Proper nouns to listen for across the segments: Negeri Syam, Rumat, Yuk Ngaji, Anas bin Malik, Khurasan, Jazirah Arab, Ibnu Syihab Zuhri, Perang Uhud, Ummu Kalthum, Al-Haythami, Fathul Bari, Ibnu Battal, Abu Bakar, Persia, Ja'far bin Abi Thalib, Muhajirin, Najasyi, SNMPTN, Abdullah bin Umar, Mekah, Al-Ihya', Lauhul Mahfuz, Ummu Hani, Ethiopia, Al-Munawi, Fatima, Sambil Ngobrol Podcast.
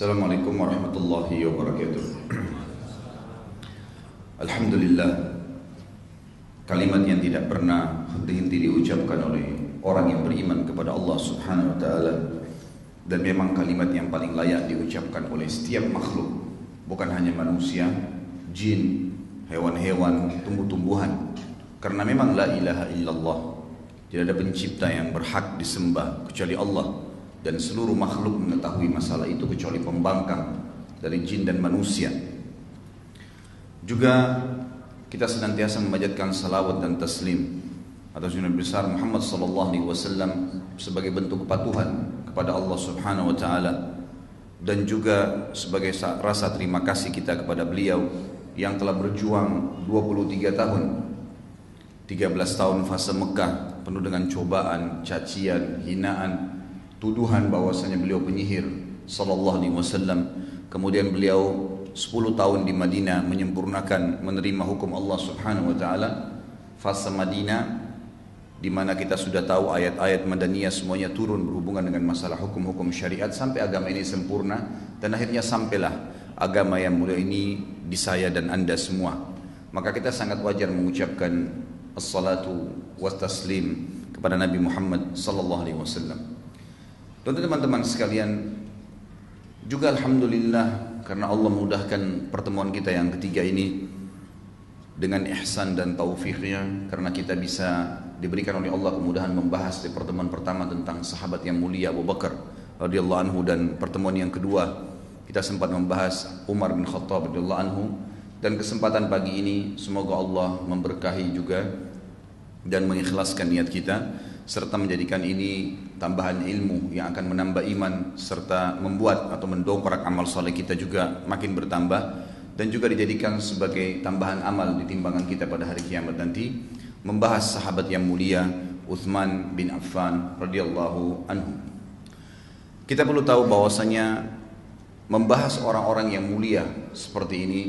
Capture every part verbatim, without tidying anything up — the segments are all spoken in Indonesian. Assalamualaikum warahmatullahi wabarakatuh. Alhamdulillah, kalimat yang tidak pernah henti-henti diucapkan oleh orang yang beriman kepada Allah Subhanahu wa Ta'ala, dan memang kalimat yang paling layak diucapkan oleh setiap makhluk, bukan hanya manusia, jin, hewan-hewan, tumbuh-tumbuhan, karena memang la ilaha illallah. Tidak ada pencipta yang berhak disembah kecuali Allah, dan seluruh makhluk mengetahui masalah itu kecuali pembangkang dari jin dan manusia. Juga kita senantiasa memanjatkan salawat dan taslim atas junjungan besar Muhammad sallallahu alaihi wasallam sebagai bentuk kepatuhan kepada Allah Subhanahu wa Ta'ala, dan juga sebagai rasa terima kasih kita kepada beliau yang telah berjuang dua puluh tiga tahun, tiga belas tahun fase Mekah penuh dengan cobaan, cacian, hinaan, tuduhan bahwasanya beliau penyihir sallallahu alaihi wasallam. Kemudian beliau sepuluh tahun di Madinah menyempurnakan menerima hukum Allah Subhanahu wa Ta'ala. Fase Madinah di mana kita sudah tahu ayat-ayat Madaniyah semuanya turun berhubungan dengan masalah hukum-hukum syariat sampai agama ini sempurna, dan akhirnya sampailah agama yang mulia ini di saya dan Anda semua. Maka kita sangat wajar mengucapkan assalatu wastaslim kepada Nabi Muhammad sallallahu alaihi wasallam. Teman-teman sekalian, juga alhamdulillah karena Allah memudahkan pertemuan kita yang ketiga ini dengan ihsan dan taufiknya, karena kita bisa diberikan oleh Allah kemudahan membahas di pertemuan pertama tentang sahabat yang mulia Abu Bakar radhiyallahu anhu, dan pertemuan yang kedua kita sempat membahas Umar bin Khattab radhiyallahu anhu, dan kesempatan pagi ini semoga Allah memberkahi juga dan mengikhlaskan niat kita, serta menjadikan ini tambahan ilmu yang akan menambah iman, serta membuat atau mendongkrak amal soleh kita juga makin bertambah, dan juga dijadikan sebagai tambahan amal di timbangan kita pada hari kiamat nanti, membahas sahabat yang mulia Uthman bin Affan radhiyallahu anhu. Kita perlu tahu bahwasanya membahas orang-orang yang mulia seperti ini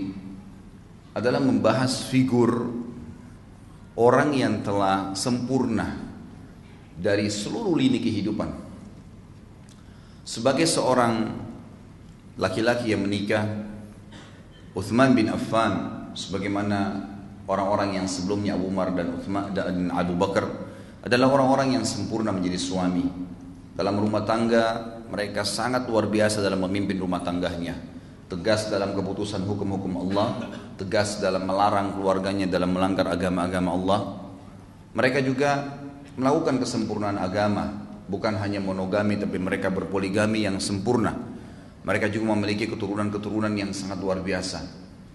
adalah membahas figur orang yang telah sempurna dari seluruh lini kehidupan. Sebagai seorang laki-laki yang menikah, Uthman bin Affan, sebagaimana orang-orang yang sebelumnya Abu Umar dan Uthman dan Abu Bakar, adalah orang-orang yang sempurna menjadi suami. Dalam rumah tangga mereka sangat luar biasa dalam memimpin rumah tangganya, tegas dalam keputusan hukum-hukum Allah, tegas dalam melarang keluarganya dalam melanggar agama-agama Allah. Mereka juga melakukan kesempurnaan agama, bukan hanya monogami tapi mereka berpoligami yang sempurna. Mereka juga memiliki keturunan-keturunan yang sangat luar biasa.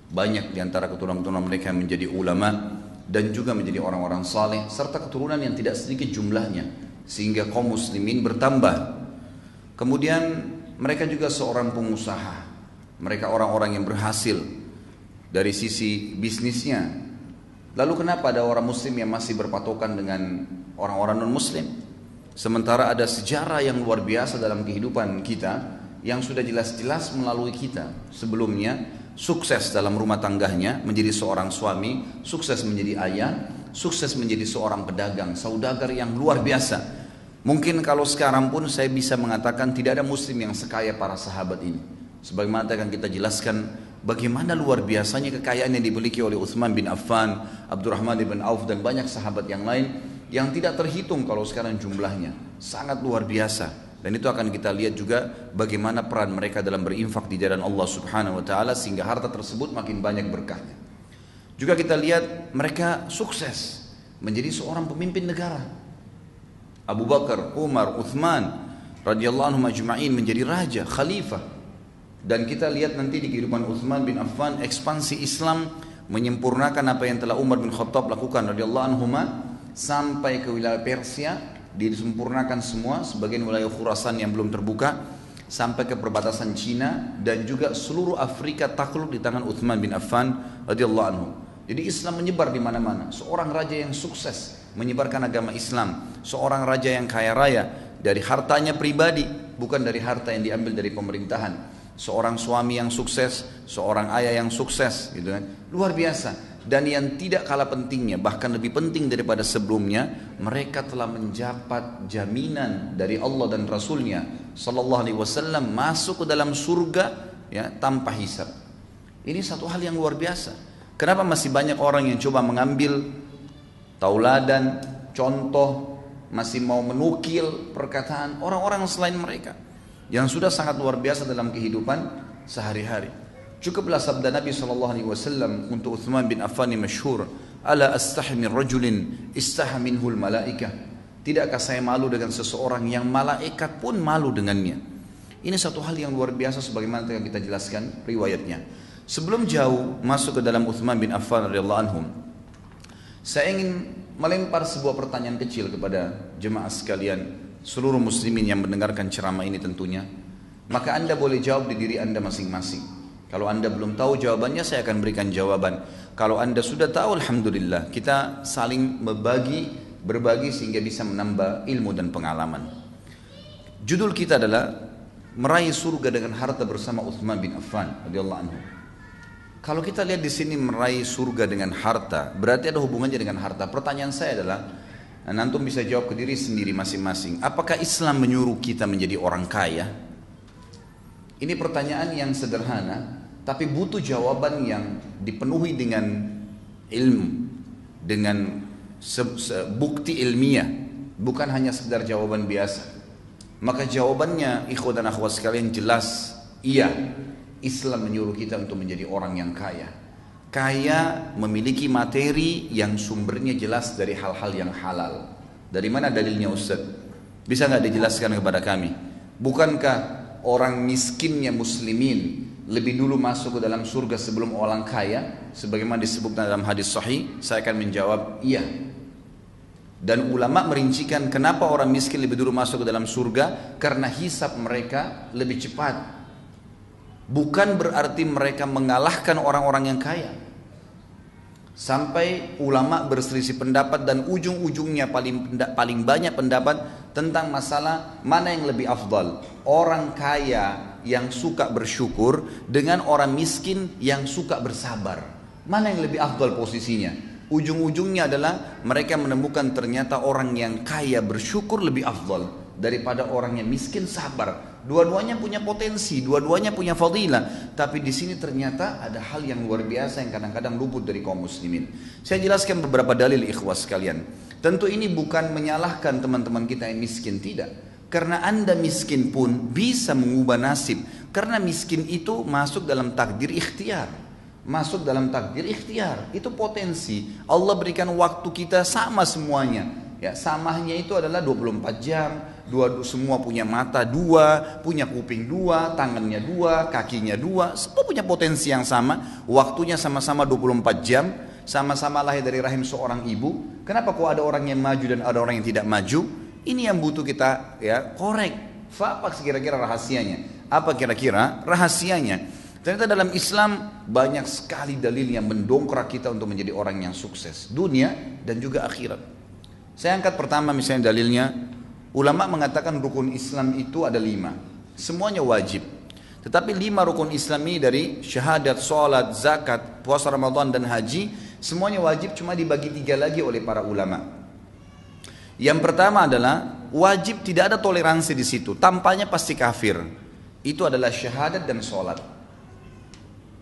Banyak di antara keturunan-keturunan mereka menjadi ulama dan juga menjadi orang-orang saleh, serta keturunan yang tidak sedikit jumlahnya, sehingga kaum muslimin bertambah. Kemudian mereka juga seorang pengusaha. Mereka orang-orang yang berhasil dari sisi bisnisnya. Lalu kenapa ada orang muslim yang masih berpatokan dengan orang-orang non-muslim? Sementara ada sejarah yang luar biasa dalam kehidupan kita yang sudah jelas-jelas melalui kita. Sebelumnya sukses dalam rumah tangganya, menjadi seorang suami, sukses menjadi ayah, sukses menjadi seorang pedagang, saudagar yang luar biasa. Mungkin kalau sekarang pun saya bisa mengatakan tidak ada muslim yang sekaya para sahabat ini. Sebagaimana akan kita jelaskan bagaimana luar biasanya kekayaan yang dimiliki oleh Uthman bin Affan, Abdurrahman bin Auf, dan banyak sahabat yang lain yang tidak terhitung kalau sekarang jumlahnya. Sangat luar biasa. Dan itu akan kita lihat juga bagaimana peran mereka dalam berinfak di jalan Allah Subhanahu wa Ta'ala, sehingga harta tersebut makin banyak berkahnya. Juga kita lihat mereka sukses menjadi seorang pemimpin negara. Abu Bakar, Umar, Uthman radhiyallahu anhum ajma'in menjadi raja, khalifah. Dan kita lihat nanti di kehidupan Uthman bin Affan, ekspansi Islam menyempurnakan apa yang telah Umar bin Khattab lakukan radhiyallahu anhuma, sampai ke wilayah Persia disempurnakan semua, sebagian wilayah Khurasan yang belum terbuka, sampai ke perbatasan Cina, dan juga seluruh Afrika takluk di tangan Uthman bin Affan radhiyallahu anhu. Jadi Islam menyebar di mana-mana. Seorang raja yang sukses menyebarkan agama Islam, seorang raja yang kaya raya dari hartanya pribadi, bukan dari harta yang diambil dari pemerintahan. Seorang suami yang sukses, seorang ayah yang sukses, gitu kan? Luar biasa. Dan yang tidak kalah pentingnya, bahkan lebih penting daripada sebelumnya, mereka telah mendapat jaminan dari Allah dan Rasulnya Sallallahu alaihi wasallam masuk ke dalam surga ya, tanpa hisab. Ini satu hal yang luar biasa. Kenapa masih banyak orang yang coba mengambil tauladan, contoh, masih mau menukil perkataan orang-orang selain mereka yang sudah sangat luar biasa dalam kehidupan sehari-hari. Cukuplah sabda Nabi sallallahu alaihi wasallam untuk Uthman bin Affan masyhur, ala astahi min rajulin istaha minhul malaikah. Tidakkah saya malu dengan seseorang yang malaikat pun malu dengannya? Ini satu hal yang luar biasa sebagaimana telah kita jelaskan riwayatnya. Sebelum jauh masuk ke dalam Uthman bin Affan radhiyallahu anhu, saya ingin melempar sebuah pertanyaan kecil kepada jemaah sekalian, seluruh muslimin yang mendengarkan ceramah ini tentunya. Maka Anda boleh jawab di diri Anda masing-masing. Kalau Anda belum tahu jawabannya, saya akan berikan jawaban. Kalau Anda sudah tahu, alhamdulillah, kita saling membagi, berbagi sehingga bisa menambah ilmu dan pengalaman. Judul kita adalah meraih surga dengan harta bersama Uthman bin Affan radhiyallahu anhu. Kalau kita lihat di sini meraih surga dengan harta, berarti ada hubungannya dengan harta. Pertanyaan saya adalah, nah, antum bisa jawab ke diri sendiri masing-masing, apakah Islam menyuruh kita menjadi orang kaya? Ini pertanyaan yang sederhana, tapi butuh jawaban yang dipenuhi dengan ilmu, dengan bukti ilmiah, bukan hanya sekedar jawaban biasa. Maka jawabannya, ikhwan dan akhwat sekalian, jelas iya, Islam menyuruh kita untuk menjadi orang yang kaya. Kaya memiliki materi yang sumbernya jelas dari hal-hal yang halal. Dari mana dalilnya, Ustaz? Bisa nggak dijelaskan kepada kami? Bukankah orang miskinnya muslimin lebih dulu masuk ke dalam surga sebelum orang kaya, sebagaimana disebutkan dalam hadis sahih? Saya akan menjawab iya. Dan ulama merincikan kenapa orang miskin lebih dulu masuk ke dalam surga, karena hisab mereka lebih cepat. Bukan berarti mereka mengalahkan orang-orang yang kaya. Sampai ulama berselisih pendapat dan ujung-ujungnya paling paling banyak pendapat tentang masalah mana yang lebih afdal, orang kaya yang suka bersyukur dengan orang miskin yang suka bersabar. Mana yang lebih afdal posisinya? Ujung-ujungnya adalah mereka menemukan ternyata orang yang kaya bersyukur lebih afdal daripada orang yang miskin sabar. Dua-duanya punya potensi, dua-duanya punya fadilah, tapi di sini ternyata ada hal yang luar biasa yang kadang-kadang luput dari kaum muslimin. Saya jelaskan beberapa dalil, ikhwas sekalian. Tentu ini bukan menyalahkan teman-teman kita yang miskin, tidak. Karena Anda miskin pun bisa mengubah nasib, karena miskin itu masuk dalam takdir ikhtiar. Masuk dalam takdir ikhtiar, itu potensi. Allah berikan waktu kita sama semuanya. Ya, samahnya itu adalah dua puluh empat jam, dua, semua punya mata dua, punya kuping dua, tangannya dua, kakinya dua, semua punya potensi yang sama, waktunya sama-sama dua puluh empat jam, sama-sama lahir dari rahim seorang ibu. Kenapa kok ada orang yang maju dan ada orang yang tidak maju? Ini yang butuh kita ya korek. Apa kira-kira rahasianya? Apa kira-kira rahasianya? Ternyata dalam Islam banyak sekali dalil yang mendongkrak kita untuk menjadi orang yang sukses dunia dan juga akhirat. Saya angkat pertama misalnya dalilnya, ulama mengatakan rukun Islam itu ada lima, semuanya wajib. Tetapi lima rukun Islam ini dari syahadat, sholat, zakat, puasa Ramadan dan haji, semuanya wajib, cuma dibagi tiga lagi oleh para ulama. Yang pertama adalah wajib, tidak ada toleransi di situ, tampaknya pasti kafir. Itu adalah syahadat dan sholat.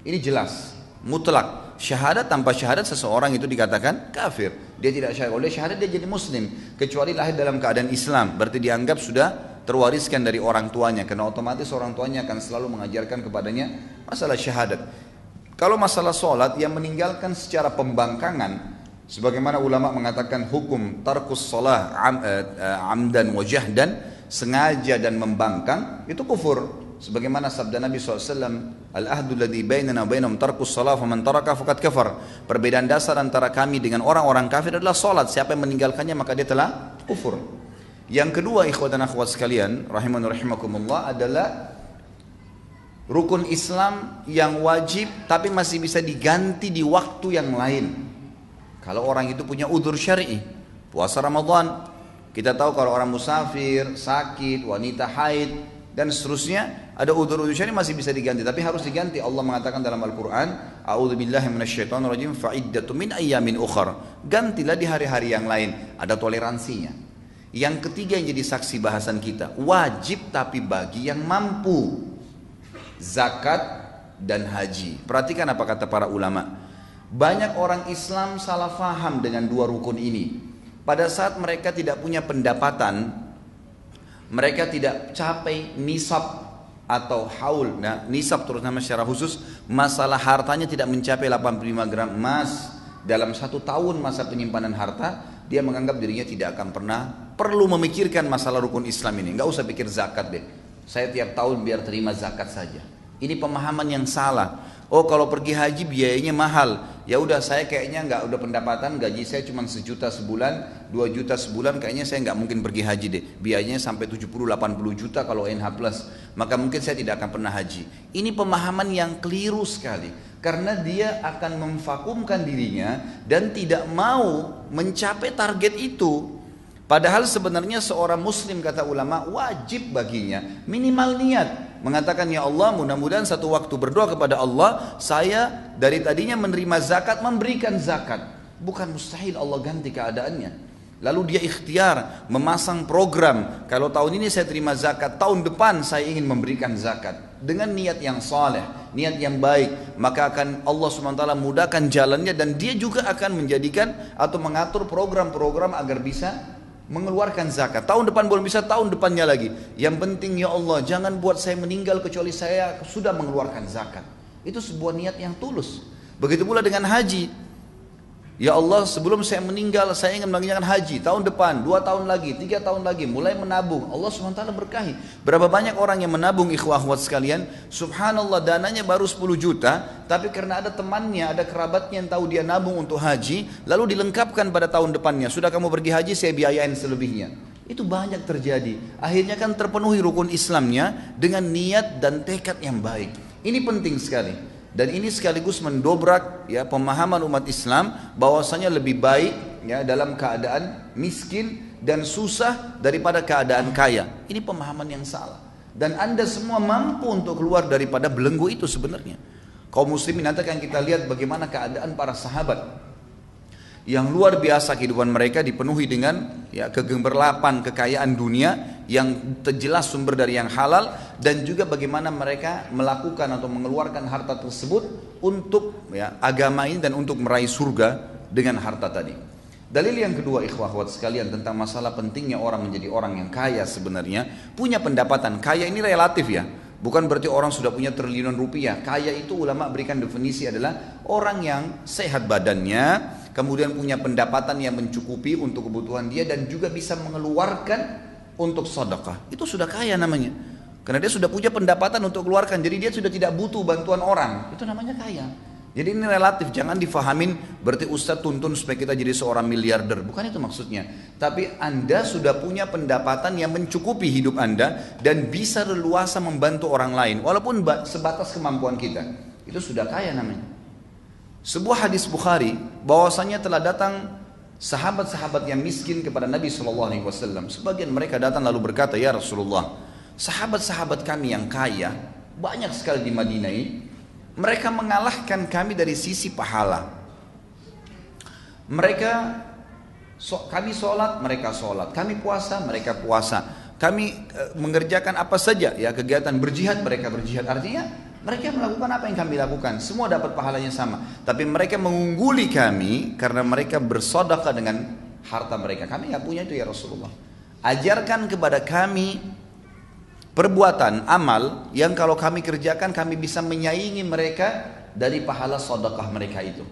Ini jelas, mutlak. Syahadat, tanpa syahadat seseorang itu dikatakan kafir. Dia tidak syahadat, oleh syahadat dia jadi muslim, kecuali lahir dalam keadaan Islam, berarti dianggap sudah terwariskan dari orang tuanya, karena otomatis orang tuanya akan selalu mengajarkan kepadanya masalah syahadat. Kalau masalah sholat, yang meninggalkan secara pembangkangan, sebagaimana ulama mengatakan hukum tarkus sholah am, eh, amdan wajahdan, sengaja dan membangkang, itu kufur. Sebagaimana sabda Nabi shallallahu alaihi wasallam, al-ahdu alladhi bainana wa bainahum tarkus shalah faman taraka faqad kafar. Perbedaan dasar antara kami dengan orang-orang kafir adalah salat. Siapa yang meninggalkannya maka dia telah kufur. Yang kedua, ikhwan dan akhwat sekalian, rahimani rahimakumullah, adalah rukun Islam yang wajib tapi masih bisa diganti di waktu yang lain. Kalau orang itu punya udzur syar'i, puasa Ramadan. Kita tahu kalau orang musafir, sakit, wanita haid dan seterusnya, ada udzur-udzur syar'i masih bisa diganti, tapi harus diganti. Allah mengatakan dalam Al-Quran, a'udzubillahi minasyaitonirrajim fa'iddatun min ayyamin ukhar, gantilah di hari-hari yang lain. Ada toleransinya. Yang ketiga yang jadi saksi bahasan kita, wajib tapi bagi yang mampu, zakat dan haji. Perhatikan apa kata para ulama. Banyak orang Islam salah faham dengan dua rukun ini. Pada saat mereka tidak punya pendapatan, mereka tidak capai nisab atau haul. Nah, nisab terus nama secara khusus masalah hartanya tidak mencapai delapan puluh lima gram emas dalam satu tahun masa penyimpanan harta, dia menganggap dirinya tidak akan pernah perlu memikirkan masalah rukun Islam ini. Nggak usah pikir zakat deh, saya tiap tahun biar terima zakat saja. Ini pemahaman yang salah. Oh, kalau pergi haji biayanya mahal, ya udah saya kayaknya nggak, udah pendapatan gaji saya cuma sejuta sebulan, dua juta sebulan, kayaknya saya nggak mungkin pergi haji deh. Biayanya sampai tujuh puluh delapan puluh juta kalau N H plus, maka mungkin saya tidak akan pernah haji. Ini pemahaman yang keliru sekali, karena dia akan memvakumkan dirinya dan tidak mau mencapai target itu. Padahal sebenarnya seorang muslim, kata ulama, wajib baginya minimal niat. Mengatakan, ya Allah, mudah-mudahan satu waktu berdoa kepada Allah, saya dari tadinya menerima zakat, memberikan zakat. Bukan mustahil Allah ganti keadaannya. Lalu dia ikhtiar, memasang program. Kalau tahun ini saya terima zakat, tahun depan saya ingin memberikan zakat. Dengan niat yang saleh, niat yang baik, maka akan Allah subhanahu wa taala mudahkan jalannya. Dan dia juga akan menjadikan atau mengatur program-program agar bisa mengeluarkan zakat. Tahun depan belum bisa, tahun depannya lagi. Yang penting, ya Allah, jangan buat saya meninggal kecuali saya sudah mengeluarkan zakat. Itu sebuah niat yang tulus. Begitu pula dengan haji. Ya Allah, sebelum saya meninggal saya ingin mengerjakan haji. Tahun depan, dua tahun lagi, tiga tahun lagi, mulai menabung. Allah subhanahu wa taala berkahi. Berapa banyak orang yang menabung, ikhwah akhwat sekalian. Subhanallah, dananya baru sepuluh juta, tapi karena ada temannya, ada kerabatnya yang tahu dia nabung untuk haji, lalu dilengkapkan pada tahun depannya. Sudah kamu pergi haji, saya biayain selebihnya. Itu banyak terjadi. Akhirnya kan terpenuhi rukun Islamnya dengan niat dan tekad yang baik. Ini penting sekali. Dan ini sekaligus mendobrak ya pemahaman umat Islam bahwasanya lebih baik ya dalam keadaan miskin dan susah daripada keadaan kaya. Ini pemahaman yang salah. Dan Anda semua mampu untuk keluar daripada belenggu itu sebenarnya. Kaum muslimin, nanti akan kita lihat bagaimana keadaan para sahabat yang luar biasa kehidupan mereka dipenuhi dengan ya kegemerlapan kekayaan dunia yang jelas sumber dari yang halal, dan juga bagaimana mereka melakukan atau mengeluarkan harta tersebut untuk ya agama ini dan untuk meraih surga dengan harta tadi. Dalil yang kedua, ikhwah akhwat sekalian, tentang masalah pentingnya orang menjadi orang yang kaya sebenarnya, punya pendapatan. Kaya ini relatif ya. Bukan berarti orang sudah punya triliunan rupiah. Kaya itu ulama berikan definisi adalah orang yang sehat badannya, kemudian punya pendapatan yang mencukupi untuk kebutuhan dia, dan juga bisa mengeluarkan untuk sedekah. Itu sudah kaya namanya. Karena dia sudah punya pendapatan untuk keluarkan, jadi dia sudah tidak butuh bantuan orang. Itu namanya kaya. Jadi ini relatif. Jangan difahamin berarti Ustadz tuntun supaya kita jadi seorang miliarder. Bukan itu maksudnya. Tapi Anda sudah punya pendapatan yang mencukupi hidup Anda dan bisa leluasa membantu orang lain walaupun sebatas kemampuan kita. Itu sudah kaya namanya. Sebuah hadis Bukhari bahwasanya telah datang sahabat-sahabat yang miskin kepada Nabi shallallahu alaihi wasallam. Sebagian mereka datang lalu berkata, ya Rasulullah, sahabat-sahabat kami yang kaya banyak sekali di Madinah ini, mereka mengalahkan kami dari sisi pahala. Mereka so, Kami sholat, mereka sholat. Kami puasa, mereka puasa. Kami e, mengerjakan apa saja ya, kegiatan berjihad, mereka berjihad. Artinya mereka melakukan apa yang kami lakukan, semua dapat pahalanya sama. Tapi mereka mengungguli kami karena mereka bersedekah dengan harta mereka. Kami nggak punya itu ya Rasulullah. Ajarkan kepada kami perbuatan, amal yang kalau kami kerjakan kami bisa menyaingi mereka dari pahala sedekah mereka itu.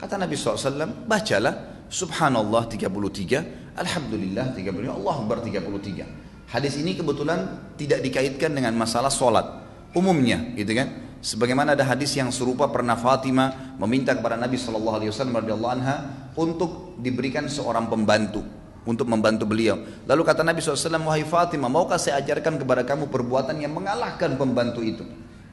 Kata Nabi shallallahu alaihi wasallam, bacalah Subhanallah tiga puluh tiga, Alhamdulillah tiga puluh tiga, Allahu Akbar tiga puluh tiga. Hadis ini kebetulan tidak dikaitkan dengan masalah sholat. Umumnya gitu kan, sebagaimana ada hadis yang serupa pernah Fatima meminta kepada Nabi shallallahu alaihi wasallam untuk diberikan seorang pembantu untuk membantu beliau. Lalu kata Nabi shallallahu alaihi wasallam, wahai Fatima, maukah saya ajarkan kepada kamu perbuatan yang mengalahkan pembantu itu,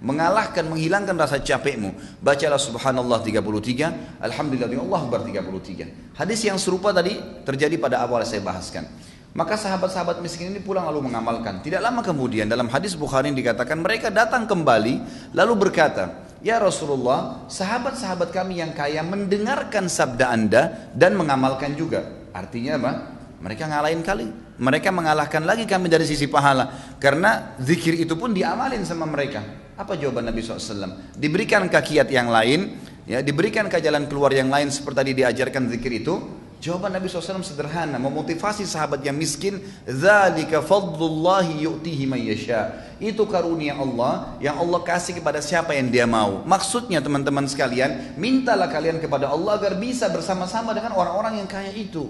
mengalahkan, menghilangkan rasa capekmu? Bacalah Subhanallah tiga puluh tiga, Alhamdulillah, Allahu Akbar tiga puluh tiga. Hadis yang serupa tadi terjadi pada awal saya bahaskan. Maka sahabat-sahabat miskin ini pulang lalu mengamalkan. Tidak lama kemudian dalam hadis Bukhari dikatakan mereka datang kembali lalu berkata, ya Rasulullah, sahabat-sahabat kami yang kaya mendengarkan sabda Anda dan mengamalkan juga. Artinya apa? Mereka ngalahin kali. Mereka mengalahkan lagi kami dari sisi pahala. Karena zikir itu pun diamalin sama mereka. Apa jawaban Nabi shallallahu alaihi wasallam? Diberikan kiat yang lain, ya, diberikan ke jalan keluar yang lain seperti tadi diajarkan zikir itu. Jawaban Nabi shallallahu alaihi wasallam sederhana, memotivasi sahabat yang miskin. Dzalika fadlullahi yu'tihi man yasha. Itu karunia Allah yang Allah kasih kepada siapa yang dia mau. Maksudnya teman-teman sekalian, mintalah kalian kepada Allah agar bisa bersama-sama dengan orang-orang yang kaya itu.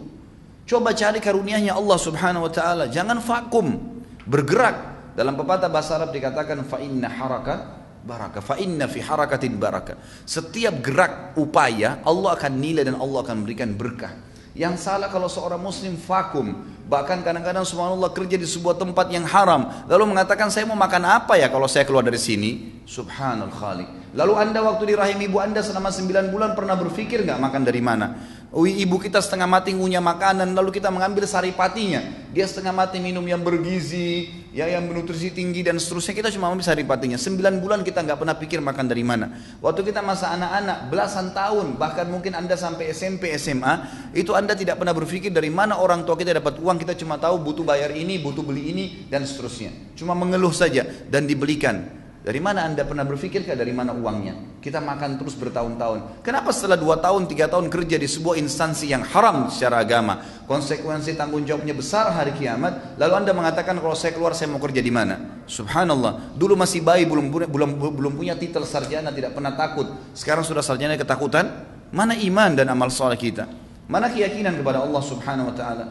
Coba cari karunianya Allah subhanahu wa ta'ala. Jangan vakum, bergerak. Dalam pepatah bahasa Arab dikatakan fa'inna haraka baraka, fa'inna fi harakatin baraka. Setiap gerak upaya Allah akan nilai dan Allah akan berikan berkah. Yang salah kalau seorang muslim vakum. Bahkan kadang-kadang subhanallah kerja di sebuah tempat yang haram, lalu mengatakan saya mau makan apa ya kalau saya keluar dari sini. Subhanal Khaliq. Lalu anda waktu di rahim ibu anda selama sembilan bulan pernah berpikir gak makan dari mana? Ibu kita setengah mati ngunyah makanan, lalu kita mengambil saripatinya. Dia setengah mati minum yang bergizi, ya, yang nutrisi tinggi dan seterusnya. Kita cuma ambil saripatinya. Sembilan bulan kita nggak pernah pikir makan dari mana. Waktu kita masa anak-anak, belasan tahun, bahkan mungkin anda sampai S M P, S M A, itu anda tidak pernah berpikir dari mana orang tua kita dapat uang. Kita cuma tahu butuh bayar ini, butuh beli ini, dan seterusnya. Cuma mengeluh saja dan dibelikan. Dari mana anda pernah berpikir kah dari mana uangnya? Kita makan terus bertahun-tahun. Kenapa setelah dua tahun, tiga tahun kerja di sebuah instansi yang haram secara agama, konsekuensi tanggung jawabnya besar hari kiamat, lalu anda mengatakan kalau saya keluar saya mau kerja di mana? Subhanallah. Dulu masih bayi, belum belum belum punya titel sarjana, tidak pernah takut. Sekarang sudah sarjana, ketakutan. Mana iman dan amal soleh kita? Mana keyakinan kepada Allah subhanahu wa ta'ala?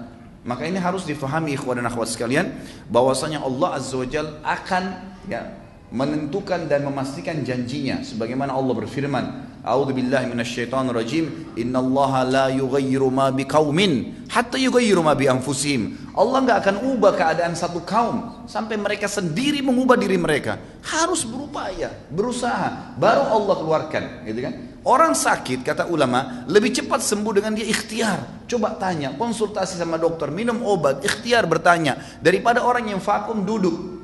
Maka ini harus difahami ikhwan dan akhwat sekalian, bahwasanya Allah azza wa jalla akan, ya, menentukan dan memastikan janjinya sebagaimana Allah berfirman, a'udzubillahi minasyaitonirrajim, innallaha la yughayyiru ma biqaumin hatta yughayyiru ma bi anfusihim. Allah enggak akan ubah keadaan satu kaum sampai mereka sendiri mengubah diri mereka. Harus berupaya, berusaha, baru Allah keluarkan, gitu kan? Orang sakit, kata ulama, lebih cepat sembuh dengan dia ikhtiar. Coba tanya, konsultasi sama dokter, minum obat, ikhtiar, bertanya, daripada orang yang vakum duduk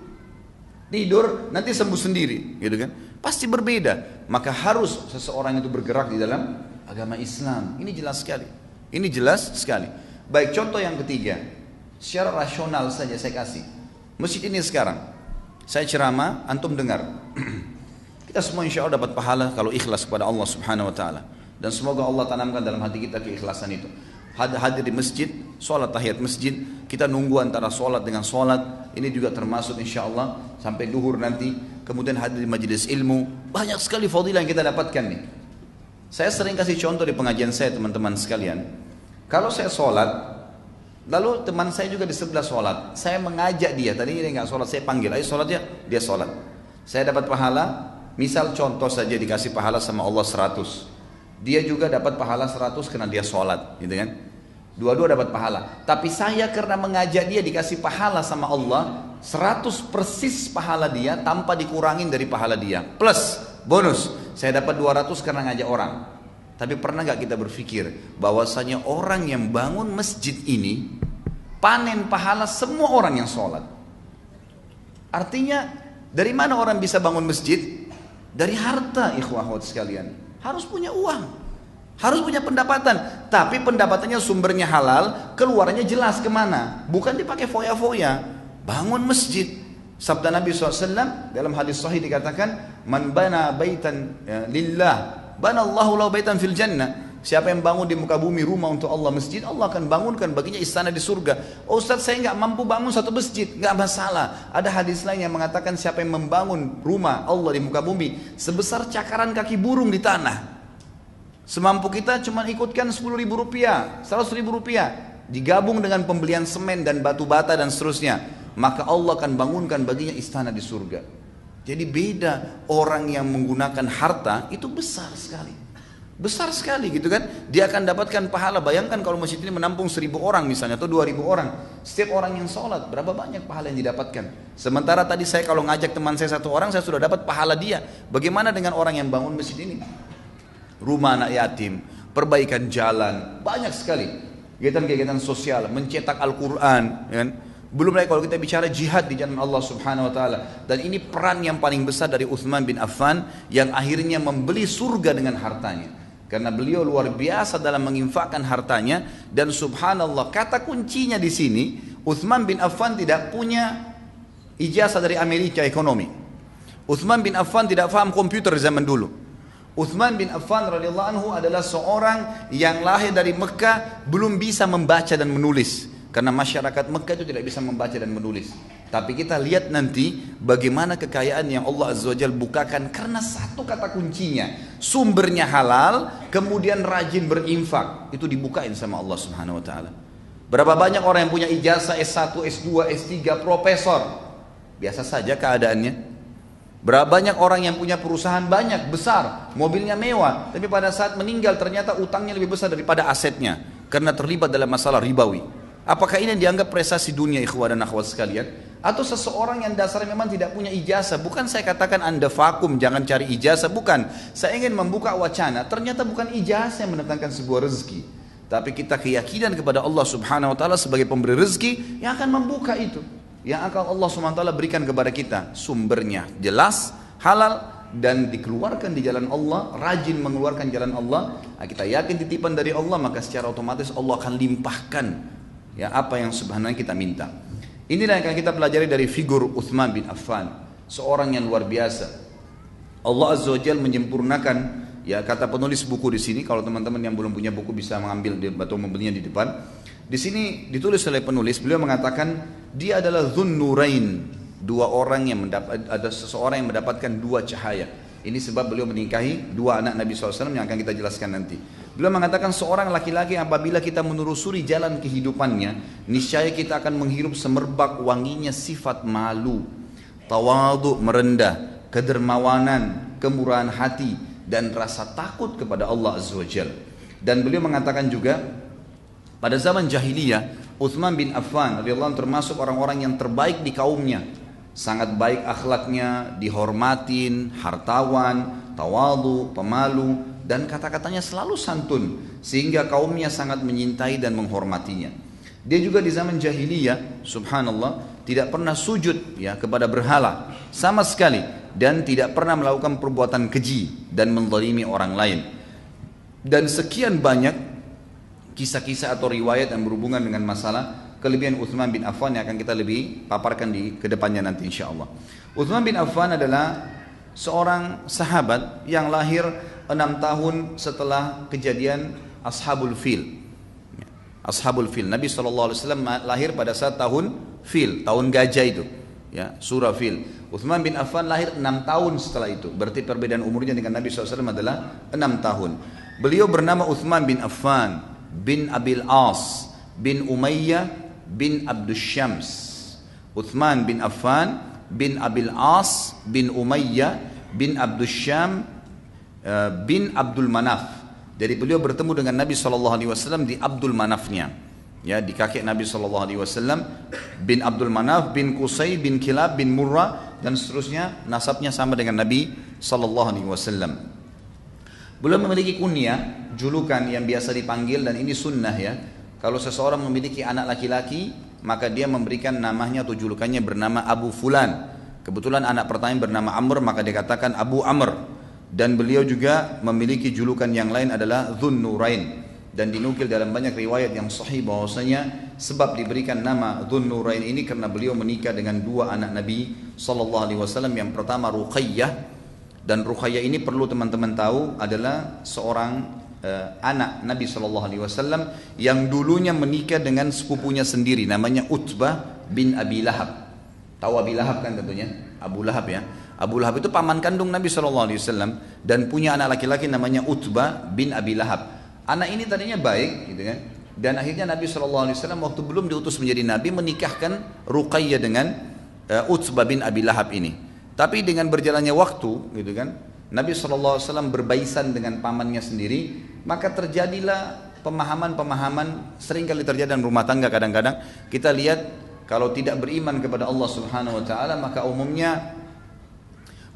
tidur nanti sembuh sendiri, gitu kan? Pasti berbeda. Maka harus seseorang itu bergerak di dalam agama Islam. Ini jelas sekali. Ini jelas sekali. Baik, contoh yang ketiga, secara rasional saja saya kasih. Masjid ini sekarang saya ceramah, antum dengar. Kita semua insya Allah dapat pahala kalau ikhlas kepada Allah subhanahu wa ta'ala. Dan semoga Allah tanamkan dalam hati kita keikhlasan itu. Hadir di masjid, sholat tahiyat masjid, kita nunggu antara sholat dengan sholat, ini juga termasuk insya Allah sampai duhur nanti. Kemudian hadir di majelis ilmu, banyak sekali fadilah yang kita dapatkan nih. Saya sering kasih contoh di pengajian saya teman-teman sekalian. Kalau saya sholat, lalu teman saya juga di sebelah sholat, saya mengajak dia, tadi dia nggak sholat, saya panggil, ayo sholat ya, dia sholat. Saya dapat pahala, misal contoh saja dikasih pahala sama Allah seratus. Dia juga dapat pahala seratus karena dia sholat, gitu kan? Dua-dua dapat pahala. Tapi saya karena mengajak dia dikasih pahala sama Allah seratus persis pahala dia, tanpa dikurangin dari pahala dia. Plus bonus saya dapat dua ratus karena ngajak orang. Tapi pernah gak kita berpikir bahwasanya orang yang bangun masjid ini panen pahala semua orang yang sholat? Artinya dari mana orang bisa bangun masjid? Dari harta, ikhwah sekalian. Harus punya uang, harus punya pendapatan. Tapi pendapatannya sumbernya halal, keluarnya jelas kemana. Bukan dipakai foya-foya. Bangun masjid. Sabda Nabi shallallahu alaihi wasallam dalam hadis sahih dikatakan, man bana baitan ya, lillah banallahu lahu baitan fil jannah. Siapa yang bangun di muka bumi rumah untuk Allah, masjid, Allah akan bangunkan baginya istana di surga. Oh Ustaz, saya nggak mampu bangun satu masjid. Nggak masalah. Ada hadis lain yang mengatakan siapa yang membangun rumah Allah di muka bumi sebesar cakaran kaki burung di tanah. Semampu kita cuma ikutkan sepuluh ribu rupiah, seratus ribu rupiah, digabung dengan pembelian semen dan batu bata dan seterusnya, maka Allah akan bangunkan baginya istana di surga. Jadi beda, orang yang menggunakan harta itu besar sekali, besar sekali, gitu kan? Dia akan dapatkan pahala. Bayangkan kalau masjid ini menampung seribu orang misalnya atau dua ribu orang, setiap orang yang sholat berapa banyak pahala yang didapatkan. Sementara tadi saya kalau ngajak teman saya satu orang, saya sudah dapat pahala dia. Bagaimana dengan orang yang bangun masjid ini? Rumah anak yatim, perbaikan jalan, banyak sekali kegiatan-kegiatan sosial, mencetak Al-Quran, ya kan? Belum lagi kalau kita bicara jihad di jalan Allah subhanahu wa ta'ala. Dan ini peran yang paling besar dari Uthman bin Affan, yang akhirnya membeli surga dengan hartanya. Karena beliau luar biasa dalam menginfakkan hartanya, dan subhanallah, kata kuncinya di sini, Uthman bin Affan tidak punya ijazah dari Amerika ekonomi. Uthman bin Affan tidak paham komputer zaman dulu. Uthman bin Affan radhiyallahu anhu adalah seorang yang lahir dari Mekah, belum bisa membaca dan menulis. Karena masyarakat Mekah itu tidak bisa membaca dan menulis. Tapi kita lihat nanti bagaimana kekayaan yang Allah Azza wa Jalla bukakan karena satu kata kuncinya, sumbernya halal, kemudian rajin berinfak. Itu dibukain sama Allah Subhanahu wa taala. Berapa banyak orang yang punya ijazah S satu, S dua, S tiga, profesor? Biasa saja keadaannya. Berapa banyak orang yang punya perusahaan banyak, besar, mobilnya mewah, tapi pada saat meninggal ternyata utangnya lebih besar daripada asetnya karena terlibat dalam masalah ribawi. Apakah ini yang dianggap prestasi dunia, ikhwan dan akhwat sekalian? Atau seseorang yang dasarnya memang tidak punya ijazah? Bukan saya katakan Anda vakum, jangan cari ijazah, bukan. Saya ingin membuka wacana, ternyata bukan ijazah yang mendatangkan sebuah rezeki, tapi kita keyakinan kepada Allah Subhanahu wa taala sebagai pemberi rezeki yang akan membuka itu, yang akan Allah Subhanahu wa taala berikan kepada kita. Sumbernya jelas, halal, dan dikeluarkan di jalan Allah, rajin mengeluarkan jalan Allah. Nah, kita yakin titipan dari Allah, maka secara otomatis Allah akan limpahkan ya apa yang sebenarnya kita minta. Inilah yang akan kita pelajari dari figur Uthman bin Affan, seorang yang luar biasa. Allah Azza wa Jalla menyempurnakan, ya kata penulis buku di sini, kalau teman-teman yang belum punya buku bisa mengambil atau membelinya di depan. Di sini ditulis oleh penulis, beliau mengatakan dia adalah Dzun Nurain, dua orang yang mendapat, ada seseorang yang mendapatkan dua cahaya. Ini sebab beliau menikahi dua anak Nabi shallallahu alaihi wasallam yang akan kita jelaskan nanti. Beliau mengatakan seorang laki-laki apabila kita menelusuri jalan kehidupannya, niscaya kita akan menghirup semerbak wanginya sifat malu, tawadhu, merendah, kedermawanan, kemurahan hati, dan rasa takut kepada Allah Azza wa Jalla. Dan beliau mengatakan juga pada zaman jahiliyah, Uthman bin Affan radhiyallahu anhu termasuk orang-orang yang terbaik di kaumnya. Sangat baik akhlaknya, dihormatin, hartawan, tawadhu, pemalu, dan kata-katanya selalu santun, sehingga kaumnya sangat menyintai dan menghormatinya. Dia juga di zaman jahiliyah, subhanallah, tidak pernah sujud ya kepada berhala sama sekali, dan tidak pernah melakukan perbuatan keji dan menzalimi orang lain. Dan sekian banyak kisah-kisah atau riwayat yang berhubungan dengan masalah kelebihan Uthman bin Affan yang akan kita lebih paparkan di kedepannya nanti insyaAllah. Uthman bin Affan adalah seorang sahabat yang lahir enam tahun setelah kejadian Ashabul Fil. Ashabul Fil, Nabi shallallahu alaihi wasallam lahir pada saat tahun Fil, tahun gajah itu ya, surah Fil. Uthman bin Affan lahir enam tahun setelah itu. Berarti perbedaan umurnya dengan Nabi shallallahu alaihi wasallam adalah enam tahun. Beliau bernama Uthman bin Affan bin Abil As bin Umayyah bin Abdus Syams. Uthman bin Affan bin Abil As bin Umayyah bin Abdus Syam bin Abdul Manaf. Jadi beliau bertemu dengan Nabi shallallahu alaihi wasallam di Abdul Manafnya, ya, di kakek Nabi shallallahu alaihi wasallam, bin Abdul Manaf bin Qusay bin Kilab bin Murrah, dan seterusnya. Nasabnya sama dengan Nabi shallallahu alaihi wasallam. Beliau memiliki kunyah, julukan yang biasa dipanggil, dan ini sunnah ya. Kalau seseorang memiliki anak laki-laki, maka dia memberikan namanya atau julukannya bernama Abu Fulan. Kebetulan anak pertama bernama Amr, maka dikatakan Abu Amr. Dan beliau juga memiliki julukan yang lain adalah Dzun Nurain. Dan dinukil dalam banyak riwayat yang sahih bahwasanya sebab diberikan nama Dzun Nurain ini karena beliau menikah dengan dua anak Nabi shallallahu alaihi wasallam. Yang pertama Ruqayyah, dan Ruqayyah ini perlu teman-teman tahu adalah seorang anak Nabi shallallahu alaihi wasallam yang dulunya menikah dengan sepupunya sendiri, namanya Utbah bin Abi Lahab. Tahu Abi Lahab kan tentunya? Abu Lahab ya. Abu Lahab itu paman kandung Nabi shallallahu alaihi wasallam dan punya anak laki-laki namanya Utbah bin Abi Lahab. Anak ini tadinya baik gitu kan, dan akhirnya Nabi shallallahu alaihi wasallam waktu belum diutus menjadi Nabi menikahkan Ruqayyah dengan uh, Utbah bin Abi Lahab ini. Tapi dengan berjalannya waktu gitu kan, Nabi shallallahu alaihi wasallam berbaisan dengan pamannya sendiri, maka terjadilah pemahaman-pemahaman seringkali terjadi dalam rumah tangga. Kadang-kadang kita lihat kalau tidak beriman kepada Allah Subhanahu wa taala, maka umumnya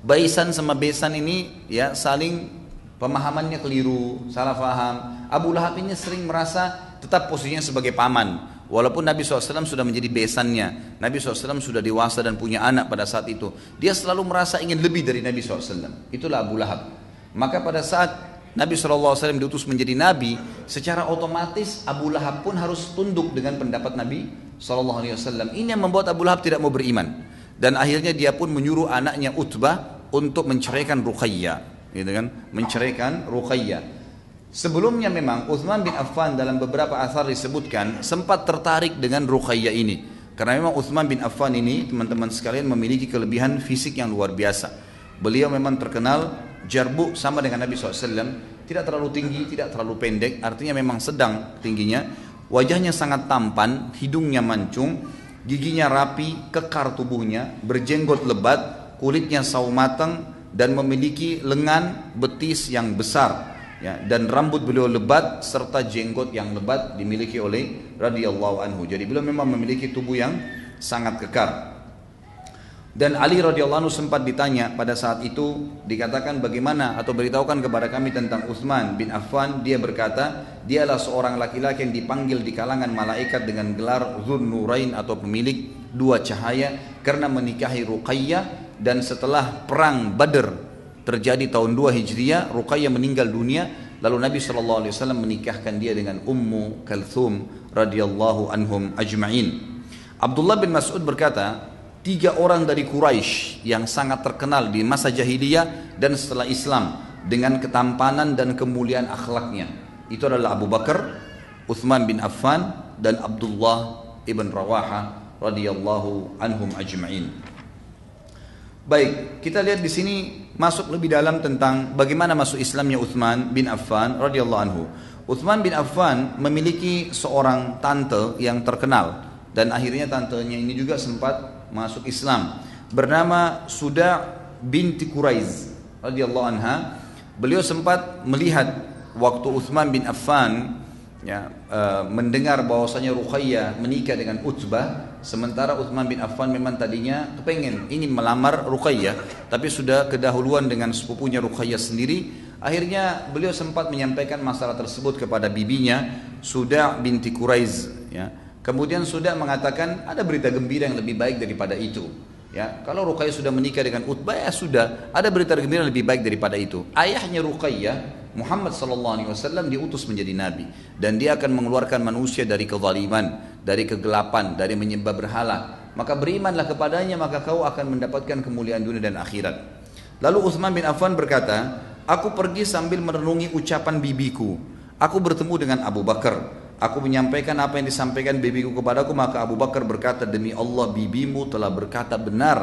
baisan sama besan ini ya saling pemahamannya keliru, salah faham. Abu Lahab ini sering merasa tetap posisinya sebagai paman, walaupun Nabi shallallahu alaihi wasallam sudah menjadi besannya. Nabi shallallahu alaihi wasallam sudah dewasa dan punya anak pada saat itu. Dia selalu merasa ingin lebih dari Nabi shallallahu alaihi wasallam. Itulah Abu Lahab. Maka pada saat Nabi shallallahu alaihi wasallam diutus menjadi nabi, secara otomatis Abu Lahab pun harus tunduk dengan pendapat Nabi shallallahu alaihi wasallam. Ini yang membuat Abu Lahab tidak mau beriman, dan akhirnya dia pun menyuruh anaknya Utbah untuk menceraikan Ruqayyah, gitu kan? Menceraikan Ruqayyah. Sebelumnya memang Uthman bin Affan dalam beberapa atsar disebutkan sempat tertarik dengan Ruqayyah ini, karena memang Uthman bin Affan ini, teman-teman sekalian, memiliki kelebihan fisik yang luar biasa. Beliau memang terkenal jarbu sama dengan Nabi shallallahu alaihi wasallam, tidak terlalu tinggi, tidak terlalu pendek, artinya memang sedang tingginya. Wajahnya sangat tampan, hidungnya mancung, giginya rapi, kekar tubuhnya, berjenggot lebat, kulitnya sawo matang, dan memiliki lengan betis yang besar, ya, dan rambut beliau lebat serta jenggot yang lebat dimiliki oleh radhiyallahu anhu. Jadi beliau memang memiliki tubuh yang sangat kekar. Dan Ali radhiyallahu anhu sempat ditanya pada saat itu, dikatakan bagaimana atau beritahukan kepada kami tentang Uthman bin Affan. Dia berkata, dialah seorang laki-laki yang dipanggil di kalangan malaikat dengan gelar Dzun Nurain atau pemilik dua cahaya, karena menikahi Ruqayyah. Dan setelah perang Badr terjadi tahun dua Hijriah, Ruqayyah meninggal dunia, lalu Nabi shallallahu alaihi wasallam menikahkan dia dengan Ummu Kalthum radhiyallahu anhum ajma'in. Abdullah bin Mas'ud berkata, tiga orang dari Quraisy yang sangat terkenal di masa jahiliyah dan setelah Islam dengan ketampanan dan kemuliaan akhlaknya, itu adalah Abu Bakar, Uthman bin Affan, dan Abdullah ibn Rawaha radhiyallahu anhum ajma'in. Baik, kita lihat di sini masuk lebih dalam tentang bagaimana masuk Islamnya Uthman bin Affan radhiyallahu anhu. Uthman bin Affan memiliki seorang tante yang terkenal, dan akhirnya tantenya ini juga sempat masuk Islam, bernama Saudah binti Quraiz radhiyallahu anha. Beliau sempat melihat waktu Uthman bin Affan, ya, uh, mendengar bahwasanya Ruqayyah menikah dengan Utbah, sementara Uthman bin Affan memang tadinya kepengen ini melamar Ruqayyah, tapi sudah kedahuluan dengan sepupunya Ruqayyah sendiri. Akhirnya beliau sempat menyampaikan masalah tersebut kepada bibinya Saudah binti Quraiz, ya. Kemudian Saudah mengatakan, ada berita gembira yang lebih baik daripada itu, ya. Kalau Ruqayyah sudah menikah dengan Utbah, ya sudah, ada berita gembira yang lebih baik daripada itu. Ayahnya Ruqayyah, Muhammad shallallahu alaihi wasallam, diutus menjadi nabi, dan dia akan mengeluarkan manusia dari kezaliman, dari kegelapan, dari menyembah berhala. Maka berimanlah kepadanya, maka kau akan mendapatkan kemuliaan dunia dan akhirat. Lalu Uthman bin Affan berkata, aku pergi sambil merenungi ucapan bibiku. Aku bertemu dengan Abu Bakar. Aku menyampaikan apa yang disampaikan bibiku kepadaku, maka Abu Bakar berkata, demi Allah, bibimu telah berkata benar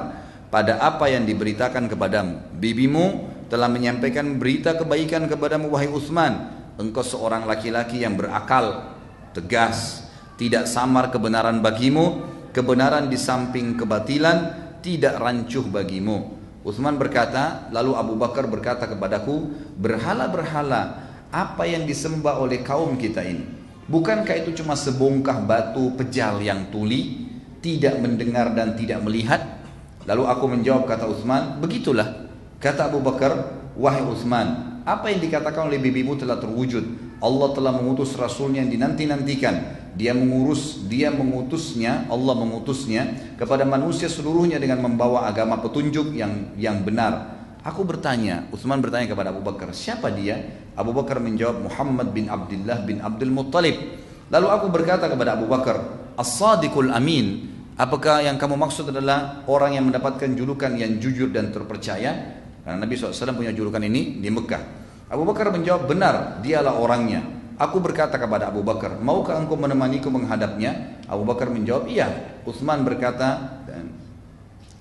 pada apa yang diberitakan kepadamu. Bibimu telah menyampaikan berita kebaikan kepadamu, wahai Uthman. Engkau seorang laki-laki yang berakal, tegas, tidak samar kebenaran bagimu, kebenaran di samping kebatilan, tidak rancuh bagimu. Uthman berkata, lalu Abu Bakar berkata kepadaku, berhala-berhala apa yang disembah oleh kaum kita ini, bukankah itu cuma sebongkah batu pejal yang tuli, tidak mendengar dan tidak melihat? Lalu aku menjawab, kata Uthman, begitulah. Kata Abu Bakar, wahai Uthman, apa yang dikatakan oleh bibimu telah terwujud. Allah telah mengutus Rasulnya yang dinanti-nantikan. Dia mengurus, dia mengutusnya, Allah mengutusnya kepada manusia seluruhnya dengan membawa agama petunjuk yang yang benar. Aku bertanya, Uthman bertanya kepada Abu Bakar, siapa dia? Abu Bakar menjawab, Muhammad bin Abdullah bin Abdul Muttalib. Lalu aku berkata kepada Abu Bakar, As-Sadiqul Amin, apakah yang kamu maksud adalah orang yang mendapatkan julukan yang jujur dan terpercaya? Karena Nabi shallallahu alaihi wasallam punya julukan ini di Mekah. Abu Bakar menjawab, benar, dialah orangnya. Aku berkata kepada Abu Bakar, maukah engkau menemaniku menghadapnya? Abu Bakar menjawab, iya. Uthman berkata,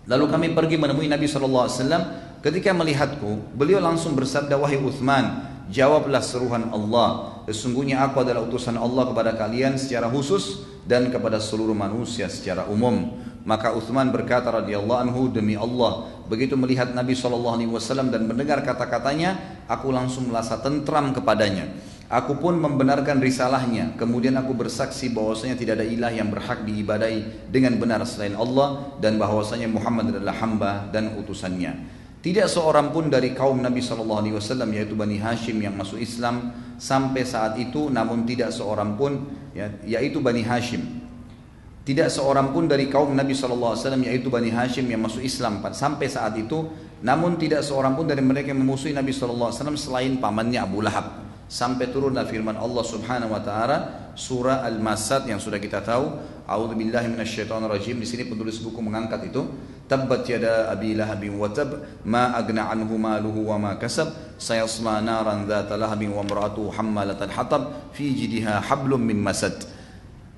lalu kami pergi menemui Nabi shallallahu alaihi wasallam. Ketika melihatku, beliau langsung bersabda, wahai Uthman, jawablah seruhan Allah. Sesungguhnya aku adalah utusan Allah kepada kalian secara khusus dan kepada seluruh manusia secara umum. Maka Uthman berkata radhiyallahu anhu, demi Allah, begitu melihat Nabi shallallahu alaihi wasallam dan mendengar kata-katanya, aku langsung merasa tentram kepadanya. Aku pun membenarkan risalahnya. Kemudian aku bersaksi bahwasanya tidak ada ilah yang berhak diibadahi dengan benar selain Allah, dan bahwasanya Muhammad adalah hamba dan utusannya. Tidak seorang pun dari kaum Nabi shallallahu alaihi wasallam, yaitu Bani Hashim, yang masuk Islam sampai saat itu, namun tidak seorang pun, ya, yaitu Bani Hashim. Tidak seorang pun dari kaum Nabi shallallahu alaihi wasallam, yaitu Bani Hashim, yang masuk Islam sampai saat itu. Namun tidak seorang pun dari mereka yang memusuhi Nabi shallallahu alaihi wasallam selain pamannya Abu Lahab. Sampai turunlah firman Allah Subhanahu wa taala surah Al-Masad yang sudah kita tahu, a'udzubillahi minasyaitonirrajim. Di sini penulis buku mengangkat itu, tabbat yada abi lahabin wa tab ma agna anhu maluhu wa ma kasab sayasla naran dzata lahabin wa imra'atuhu hammalatal hatab fi jidha hablum min masad.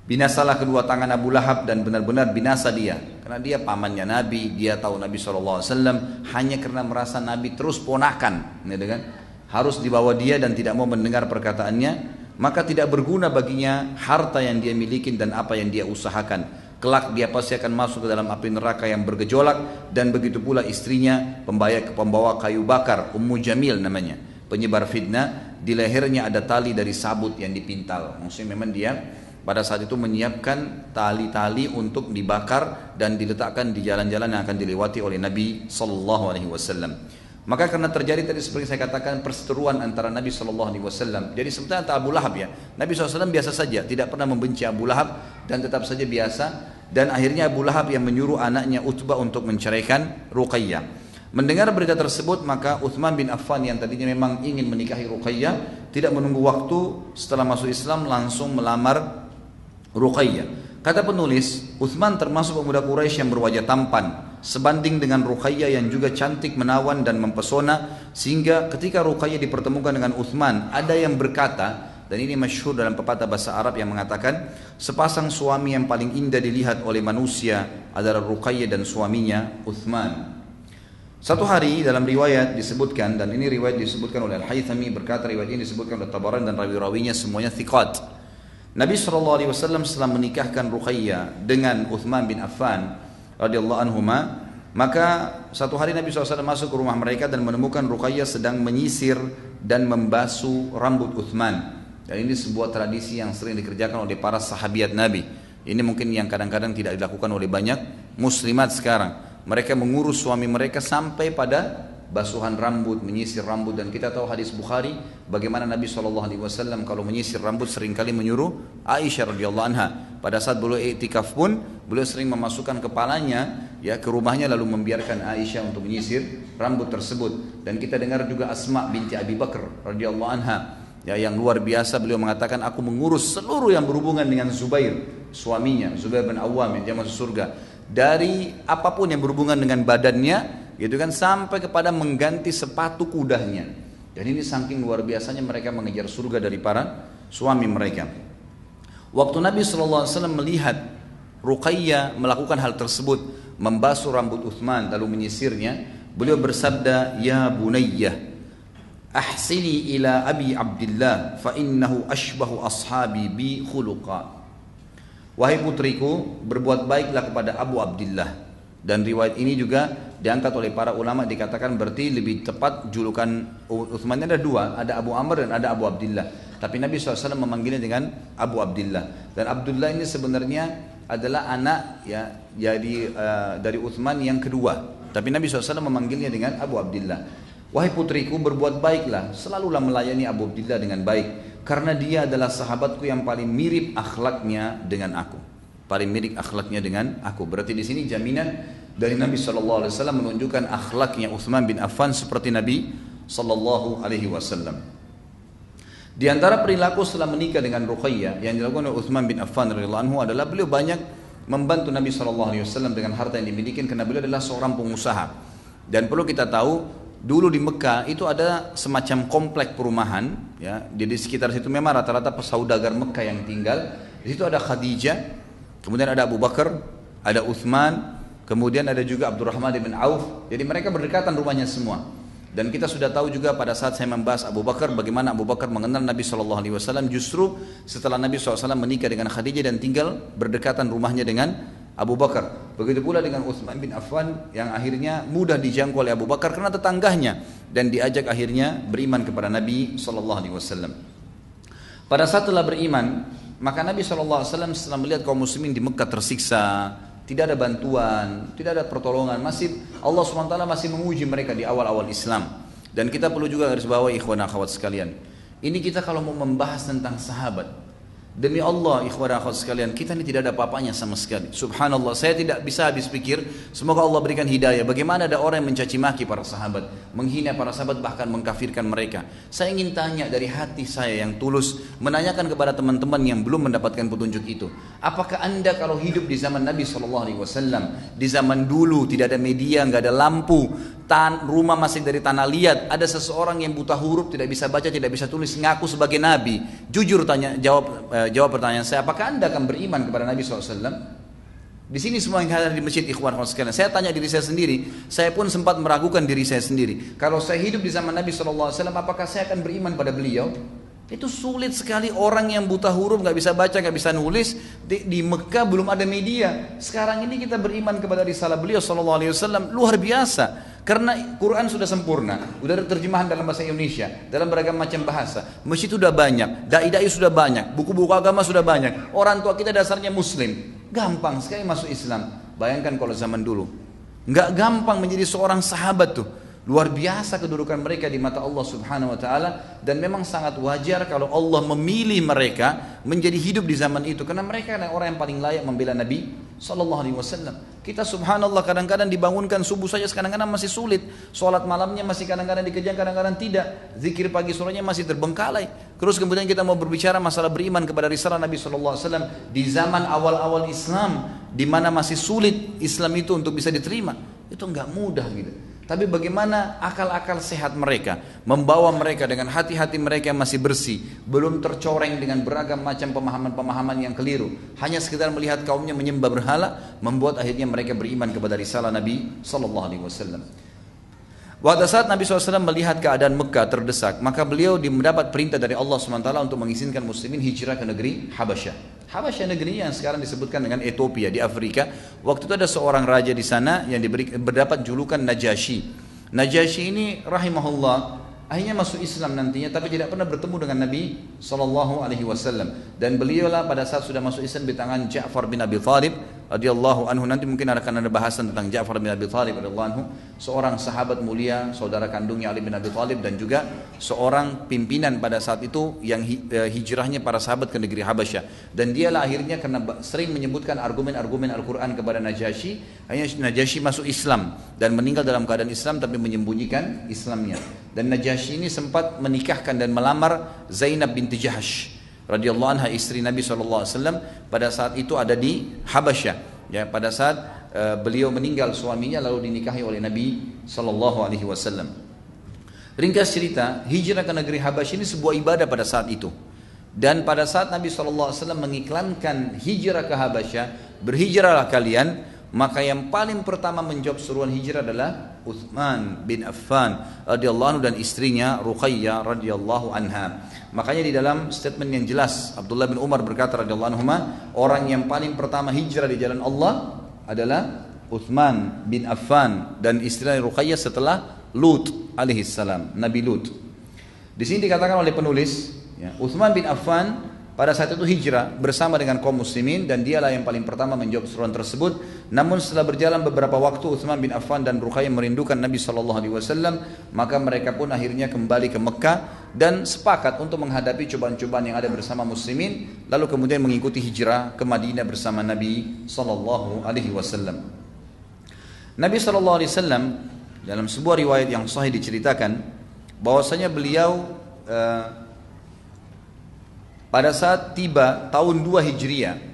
Binasalah kedua tangan Abu Lahab dan benar-benar binasa dia, karena dia pamannya Nabi, dia tahu Nabi sallallahu alaihi wasallam, hanya karena merasa Nabi terus ponakan, gitu kan? Harus dibawa dia dan tidak mau mendengar perkataannya, maka tidak berguna baginya harta yang dia miliki dan apa yang dia usahakan. Kelak dia pasti akan masuk ke dalam api neraka yang bergejolak, dan begitu pula istrinya, pembawa kayu bakar, Ummu Jamil namanya, penyebar fitnah. Di lehernya ada tali dari sabut yang dipintal. Maksudnya memang dia pada saat itu menyiapkan tali-tali untuk dibakar dan diletakkan di jalan-jalan yang akan dilewati oleh Nabi Sallallahu Alaihi Wasallam. Maka karena terjadi tadi seperti saya katakan perseteruan antara Nabi shallallahu alaihi wasallam, jadi sebetulnya antara Abu Lahab ya, Nabi shallallahu alaihi wasallam biasa saja, tidak pernah membenci Abu Lahab dan tetap saja biasa. Dan akhirnya Abu Lahab yang menyuruh anaknya Utbah untuk menceraikan Ruqayyah. Mendengar berita tersebut, maka Uthman bin Affan yang tadinya memang ingin menikahi Ruqayyah, tidak menunggu waktu, setelah masuk Islam langsung melamar Ruqayyah. Kata penulis, Uthman termasuk pemuda Quraisy yang berwajah tampan, sebanding dengan Ruqayyah yang juga cantik, menawan dan mempesona, sehingga ketika Ruqayyah dipertemukan dengan Uthman, ada yang berkata, dan ini masyhur dalam pepatah bahasa Arab yang mengatakan, sepasang suami yang paling indah dilihat oleh manusia adalah Ruqayyah dan suaminya Uthman. Satu hari dalam riwayat disebutkan, dan ini riwayat disebutkan oleh Al-Haythami, berkata riwayat ini disebutkan oleh Tabarani dan rawi-rawinya semuanya thiqat. Nabi shallallahu alaihi wasallam setelah menikahkan Ruqayyah dengan Uthman bin Affan radhiyallahu anhuma, maka satu hari Nabi shallallahu alaihi wasallam masuk ke rumah mereka dan menemukan Ruqayyah sedang menyisir dan membasuh rambut Uthman. Dan ini sebuah tradisi yang sering dikerjakan oleh para sahabiat Nabi. Ini mungkin yang kadang-kadang tidak dilakukan oleh banyak muslimat sekarang. Mereka mengurus suami mereka sampai pada basuhan rambut, menyisir rambut, dan kita tahu hadis Bukhari bagaimana Nabi shallallahu alaihi wasallam kalau menyisir rambut seringkali menyuruh Aisyah radhiyallahu anha. Pada saat beliau iktikaf pun beliau sering memasukkan kepalanya ya ke rumahnya lalu membiarkan Aisyah untuk menyisir rambut tersebut. Dan kita dengar juga Asma binti Abi Bakar radhiyallahu anha ya, yang luar biasa, beliau mengatakan, aku mengurus seluruh yang berhubungan dengan Zubair, suaminya Zubair bin Awwam yang dia masuk surga, dari apapun yang berhubungan dengan badannya gitu kan, sampai kepada mengganti sepatu kudanya. Dan ini saking luar biasanya mereka mengejar surga dari para suami mereka. Waktu Nabi shallallahu alaihi wasallam melihat Ruqayyah melakukan hal tersebut, membasuh rambut Uthman lalu menyisirnya, beliau bersabda, ya bunayyah ahsini ila abi Abdillah fa innahu ashbahu ashabi bi khuluqa. Wahai putriku, berbuat baiklah kepada Abu Abdillah. Dan riwayat ini juga diangkat oleh para ulama, dikatakan berarti lebih tepat julukan Uthman ada dua, ada Abu Amr dan ada Abu Abdillah. Tapi Nabi shallallahu alaihi wasallam memanggilnya dengan Abu Abdillah. Dan Abdullah ini sebenarnya adalah anak ya jadi uh, dari Uthman yang kedua. Tapi Nabi shallallahu alaihi wasallam memanggilnya dengan Abu Abdillah. Wahai putriku, berbuat baiklah, selalulah melayani Abu Abdillah dengan baik, karena dia adalah sahabatku yang paling mirip akhlaknya dengan aku. paling mirip akhlaknya dengan aku. Berarti di sini jaminan dari Nabi Shallallahu Alaihi Wasallam menunjukkan akhlaknya Uthman bin Affan seperti Nabi Shallallahu Alaihi Wasallam. Di antara perilaku setelah menikah dengan Ruqayyah yang dilakukan oleh Uthman bin Affan radhiyallahu anhu adalah beliau banyak membantu Nabi Shallallahu Alaihi Wasallam dengan harta yang dimiliki, karena beliau adalah seorang pengusaha. Dan perlu kita tahu, dulu di Mekah itu ada semacam komplek perumahan, ya. Jadi sekitar situ memang rata-rata pesaudagar Mekah yang tinggal. Di situ ada Khadijah, kemudian ada Abu Bakar, ada Uthman, kemudian ada juga Abdurrahman bin Auf. Jadi mereka berdekatan rumahnya semua. Dan kita sudah tahu juga pada saat saya membahas Abu Bakar, bagaimana Abu Bakar mengenal Nabi shallallahu alaihi wasallam justru setelah Nabi shallallahu alaihi wasallam menikah dengan Khadijah dan tinggal berdekatan rumahnya dengan Abu Bakar. Begitu pula dengan Uthman bin Affan yang akhirnya mudah dijangkau oleh Abu Bakar karena tetangganya, dan diajak akhirnya beriman kepada Nabi shallallahu alaihi wasallam. Pada saat telah beriman, maka Nabi shallallahu alaihi wasallam setelah melihat kaum muslimin di Mekah tersiksa, tidak ada bantuan, tidak ada pertolongan, masih Allah subhanahu wa taala masih menguji mereka di awal-awal Islam. Dan kita perlu juga garis bawahi ikhwan akhwat sekalian, ini kita kalau mau membahas tentang sahabat, Demi Allah, ikhwan akhwat sekalian, kita ini tidak ada apa-apanya sama sekali. Subhanallah, saya tidak bisa habis pikir. Semoga Allah berikan hidayah. Bagaimana ada orang yang mencaci maki para sahabat, menghina para sahabat, bahkan mengkafirkan mereka. Saya ingin tanya dari hati saya yang tulus, menanyakan kepada teman-teman yang belum mendapatkan petunjuk itu. Apakah anda kalau hidup di zaman Nabi shallallahu alaihi wasallam, di zaman dulu tidak ada media, nggak ada lampu, tan rumah masih dari tanah liat, ada seseorang yang buta huruf, tidak bisa baca, tidak bisa tulis, ngaku sebagai Nabi? Jujur tanya, jawab. Eh, jawab pertanyaan saya, apakah anda akan beriman kepada Nabi shallallahu alaihi wasallam? Di sini semua yang hadir di masjid, ikhwan sekalian, saya tanya diri saya sendiri. Saya pun sempat meragukan diri saya sendiri. Kalau saya hidup di zaman Nabi shallallahu alaihi wasallam, apakah saya akan beriman pada beliau? Itu sulit sekali, orang yang buta huruf, gak bisa baca, gak bisa nulis. Di, di Mekah belum ada media. Sekarang ini kita beriman kepada risalah beliau shallallahu alaihi wasallam, luar biasa. Karena Quran sudah sempurna, sudah ada terjemahan dalam bahasa Indonesia, dalam beragam macam bahasa. Masjid sudah banyak, dai-dai sudah banyak, buku-buku agama sudah banyak. Orang tua kita dasarnya Muslim, gampang sekali masuk Islam. Bayangkan kalau zaman dulu, nggak gampang menjadi seorang sahabat tuh. Luar biasa kedudukan mereka di mata Allah subhanahu wa ta'ala. Dan memang sangat wajar kalau Allah memilih mereka menjadi hidup di zaman itu, karena mereka adalah orang yang paling layak membela Nabi shallallahu alaihi wasallam. Kita subhanallah kadang-kadang dibangunkan subuh saja, kadang-kadang masih sulit. Sholat malamnya masih kadang-kadang dikejar, kadang-kadang tidak. Zikir pagi sorenya masih terbengkalai. Terus kemudian kita mau berbicara masalah beriman kepada risalah Nabi shallallahu alaihi wasallam di zaman awal-awal Islam, di mana masih sulit Islam itu untuk bisa diterima. Itu nggak mudah gitu. Tapi bagaimana akal-akal sehat mereka membawa mereka dengan hati-hati mereka yang masih bersih, belum tercoreng dengan beragam macam pemahaman-pemahaman yang keliru, hanya sekedar melihat kaumnya menyembah berhala, membuat akhirnya mereka beriman kepada risalah Nabi shallallahu alaihi wasallam. Pada saat Nabi shallallahu alaihi wasallam melihat keadaan Mekah terdesak, maka beliau mendapat perintah dari Allah subhanahu wa taala untuk mengizinkan muslimin hijrah ke negeri Habasyah. Habasyah, negeri yang sekarang disebutkan dengan Ethiopia di Afrika. Waktu itu ada seorang raja di sana yang diberi, berdapat julukan Najasyi. Najasyi ini rahimahullah akhirnya masuk Islam nantinya, tapi tidak pernah bertemu dengan Nabi shallallahu alaihi wasallam. Dan beliaulah pada saat sudah masuk Islam di tangan Ja'far bin Abi Thalib radhiyallahu anhu. Nanti mungkin akan ada bahasan tentang Ja'far bin Abi Thalib radhiyallahu anhu, seorang sahabat mulia, saudara kandungnya Ali bin Abi Thalib, dan juga seorang pimpinan pada saat itu yang hijrahnya para sahabat ke negeri Habasyah. Dan dialah akhirnya karena sering menyebutkan argumen-argumen Al-Quran kepada Najasyi, hanya Najasyi masuk Islam dan meninggal dalam keadaan Islam, tapi menyembunyikan Islamnya. Dan Najasyi ini sempat menikahkan dan melamar Zainab binti Jahash radhiyallahu anha, istri Nabi shallallahu alaihi wasallam, pada saat itu ada di Habasyah. Ya, pada saat uh, beliau meninggal suaminya lalu dinikahi oleh Nabi shallallahu alaihi wasallam. Ringkas cerita, hijrah ke negeri Habasyah ini sebuah ibadah pada saat itu. Dan pada saat Nabi shallallahu alaihi wasallam mengiklankan hijrah ke Habasyah, berhijrahlah kalian, maka yang paling pertama menjawab seruan hijrah adalah Uthman bin Affan radhiyallahu anhu dan istrinya Ruqayyah radhiyallahu anha. Makanya di dalam statement yang jelas Abdullah bin Umar berkata radhiyallahu anhu, orang yang paling pertama hijrah di jalan Allah adalah Uthman bin Affan dan istrinya Ruqayyah setelah Lut alaihissalam, Nabi Lut. Di sini dikatakan oleh penulis, ya, Uthman bin Affan pada saat itu hijrah bersama dengan kaum muslimin dan dialah yang paling pertama menjawab seruan tersebut. Namun setelah berjalan beberapa waktu, Utsman bin Affan dan Ruqayyah merindukan Nabi shallallahu alaihi wasallam, maka mereka pun akhirnya kembali ke Mekah dan sepakat untuk menghadapi cobaan-cobaan yang ada bersama muslimin, lalu kemudian mengikuti hijrah ke Madinah bersama Nabi shallallahu alaihi wasallam. Nabi shallallahu alaihi wasallam dalam sebuah riwayat yang sahih diceritakan bahwasanya beliau uh, pada saat tiba tahun dua Hijriah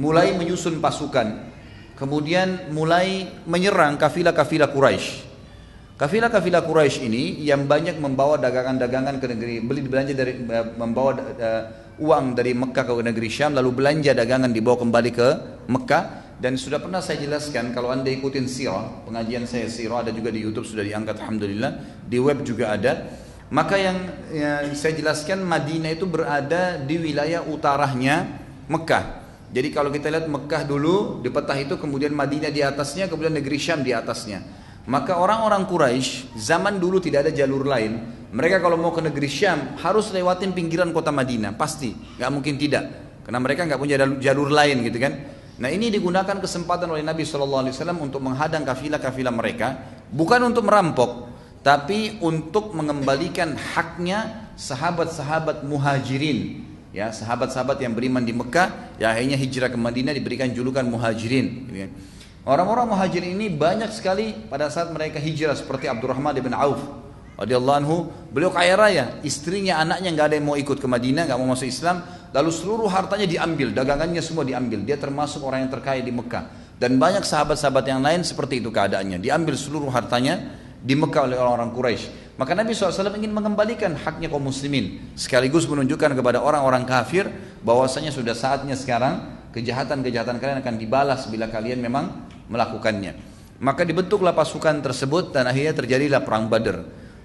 mulai menyusun pasukan, kemudian mulai menyerang kafilah-kafilah Quraisy. Kafilah-kafilah Quraisy ini yang banyak membawa dagangan-dagangan ke negeri, beli belanja dari membawa uh, uang dari Mekah ke negeri Syam, lalu belanja dagangan dibawa kembali ke Mekah. Dan sudah pernah saya jelaskan, kalau anda ikutin sirah, pengajian saya sirah ada juga di YouTube, sudah diangkat alhamdulillah, di web juga ada. Maka yang, yang saya jelaskan, Madinah itu berada di wilayah utaranya Mekah. Jadi kalau kita lihat Mekah dulu di petah itu, kemudian Madinah di atasnya, kemudian negeri Syam di atasnya. Maka orang-orang Quraisy zaman dulu tidak ada jalur lain. Mereka kalau mau ke negeri Syam harus lewatin pinggiran kota Madinah, pasti, nggak mungkin tidak, karena mereka nggak punya jalur lain gitu kan. Nah, ini digunakan kesempatan oleh Nabi shallallahu alaihi wasallam untuk menghadang kafilah-kafilah mereka, bukan untuk merampok, tapi untuk mengembalikan haknya sahabat-sahabat muhajirin. ya sahabat-sahabat yang beriman di Mekah, ya akhirnya hijrah ke Madinah diberikan julukan muhajirin. Orang-orang muhajirin ini banyak sekali pada saat mereka hijrah, seperti Abdurrahman bin Auf radhiyallahu anhu, beliau kaya raya, istrinya, anaknya nggak ada yang mau ikut ke Madinah, nggak mau masuk Islam, lalu seluruh hartanya diambil, dagangannya semua diambil, dia termasuk orang yang terkaya di Mekah. Dan banyak sahabat-sahabat yang lain seperti itu keadaannya, diambil seluruh hartanya di Mekah oleh orang-orang Quraisy. Maka Nabi shallallahu alaihi wasallam ingin mengembalikan haknya kaum muslimin, sekaligus menunjukkan kepada orang-orang kafir bahwasanya sudah saatnya sekarang kejahatan-kejahatan kalian akan dibalas bila kalian memang melakukannya. Maka dibentuklah pasukan tersebut dan akhirnya terjadilah perang Badr.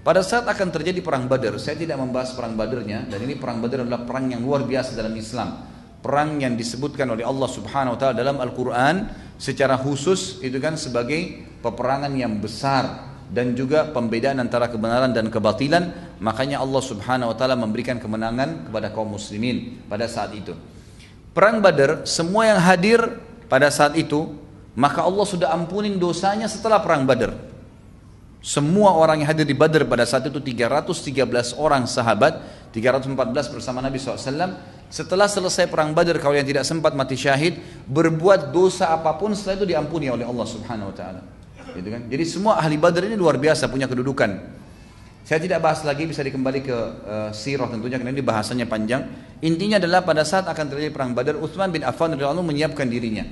Pada saat akan terjadi perang Badr, saya tidak membahas perang Badrnya, dan ini perang Badr adalah perang yang luar biasa dalam Islam, perang yang disebutkan oleh Allah Subhanahu wa taala dalam Al-Quran secara khusus itu kan sebagai peperangan yang besar dan juga pembedaan antara kebenaran dan kebatilan. Makanya Allah Subhanahu wa taala memberikan kemenangan kepada kaum muslimin pada saat itu. Perang Badar, semua yang hadir pada saat itu, maka Allah sudah ampunin dosanya setelah perang Badar. Semua orang yang hadir di Badar pada saat itu tiga ratus tiga belas orang sahabat, tiga ratus empat belas bersama Nabi shallallahu alaihi wasallam. Setelah selesai perang Badar, kalau yang tidak sempat mati syahid, berbuat dosa apapun setelah itu diampuni oleh Allah Subhanahu wa taala. Gitu kan? Jadi semua ahli Badr ini luar biasa punya kedudukan. Saya tidak bahas lagi, bisa dikembali ke uh, sirah tentunya karena ini bahasanya panjang. Intinya adalah pada saat akan terjadi perang Badr, Uthman bin Affan radhiyallahu anhu menyiapkan dirinya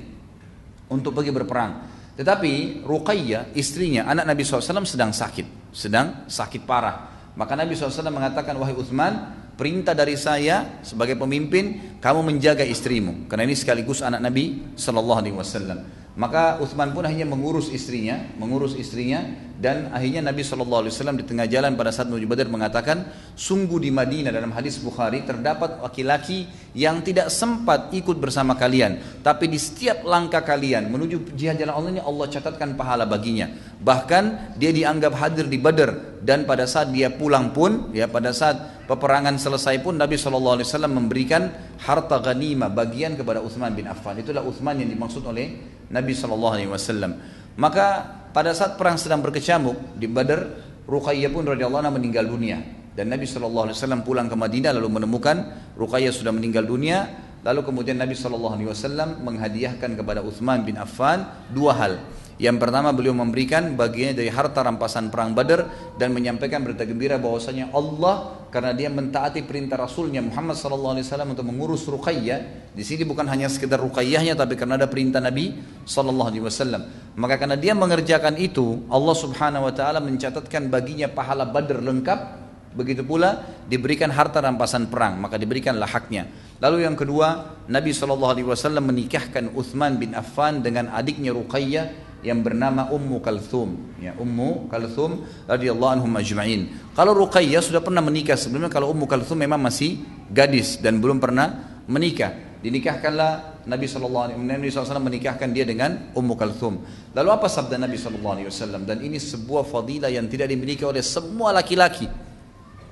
untuk pergi berperang. Tetapi Ruqayyah, istrinya, anak Nabi shallallahu alaihi wasallam sedang sakit, sedang sakit parah. Maka Nabi shallallahu alaihi wasallam mengatakan, wahai Uthman, perintah dari saya sebagai pemimpin, kamu menjaga istrimu, karena ini sekaligus anak Nabi shallallahu alaihi wasallam. Maka Uthman pun akhirnya mengurus istrinya, mengurus istrinya, dan akhirnya Nabi shallallahu alaihi wasallam di tengah jalan pada saat menuju Badar mengatakan, sungguh di Madinah, dalam hadis Bukhari, terdapat laki-laki yang tidak sempat ikut bersama kalian, tapi di setiap langkah kalian menuju jihad jalan Allah ini, Allah catatkan pahala baginya. Bahkan dia dianggap hadir di Badar, dan pada saat dia pulang pun, ya pada saat peperangan selesai pun, Nabi shallallahu alaihi wasallam memberikan harta ghanimah bagian kepada Uthman bin Affan. Itulah Uthman yang dimaksud oleh Nabi shallallahu alaihi wasallam. Maka pada saat perang sedang berkecamuk di Badar, Ruqayyah pun radhiyallahu anha meninggal dunia, dan Nabi shallallahu alaihi wasallam pulang ke Madinah lalu menemukan Ruqayyah sudah meninggal dunia. Lalu kemudian Nabi shallallahu alaihi wasallam menghadiahkan kepada Uthman bin Affan dua hal. Yang pertama, beliau memberikan bagiannya dari harta rampasan perang Badar dan menyampaikan berita gembira bahwasanya Allah, karena dia mentaati perintah Rasulnya Muhammad shallallahu alaihi wasallam untuk mengurus Ruqayyah, di sini bukan hanya sekedar Ruqayyahnya, tapi karena ada perintah Nabi shallallahu alaihi wasallam. Maka karena dia mengerjakan itu, Allah Subhanahu Wa Taala mencatatkan baginya pahala Badar lengkap. Begitu pula diberikan harta rampasan perang, maka diberikanlah haknya. Lalu yang kedua, Nabi shallallahu alaihi wasallam menikahkan Uthman bin Affan dengan adiknya Ruqayyah yang bernama Ummu Kalthum, ya Ummu Kalthum radhiyallahu anhum ajma'in. Kalau Ruqayyah sudah pernah menikah sebelumnya, kalau Ummu Kalthum memang masih gadis dan belum pernah menikah. Dinikahkanlah Nabi shallallahu alaihi wasallam, Nabi shallallahu alaihi wasallam menikahkan dia dengan Ummu Kalthum. Lalu apa sabda Nabi shallallahu alaihi wasallam? Dan ini sebuah fadilah yang tidak dimiliki oleh semua laki-laki.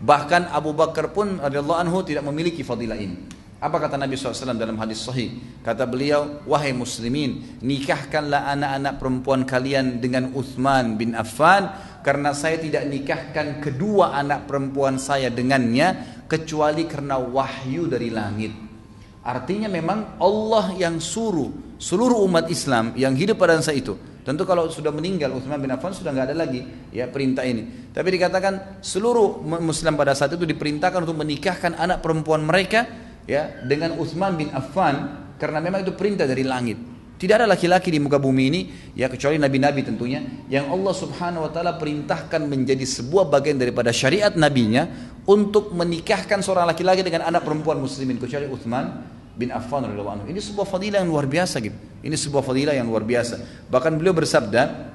Bahkan Abu Bakar pun radhiyallahu anhu tidak memiliki fadilah ini. Apa kata Nabi shallallahu alaihi wasallam dalam hadis sahih? Kata beliau, wahai muslimin, nikahkanlah anak-anak perempuan kalian dengan Uthman bin Affan, karena saya tidak nikahkan kedua anak perempuan saya dengannya, kecuali karena wahyu dari langit. Artinya memang Allah yang suruh seluruh umat Islam yang hidup pada masa itu. Tentu kalau sudah meninggal Uthman bin Affan sudah nggak ada lagi ya perintah ini. Tapi dikatakan seluruh Muslim pada saat itu diperintahkan untuk menikahkan anak perempuan mereka ya dengan Uthman bin Affan, karena memang itu perintah dari langit. Tidak ada laki-laki di muka bumi ini ya kecuali nabi-nabi tentunya, yang Allah Subhanahu wa taala perintahkan menjadi sebuah bagian daripada syariat nabinya untuk menikahkan seorang laki-laki dengan anak perempuan muslimin, kecuali Uthman bin Affan radhiyallahu anhu. Ini sebuah fadilah yang luar biasa gitu. Ini sebuah fadilah yang luar biasa. Bahkan beliau bersabda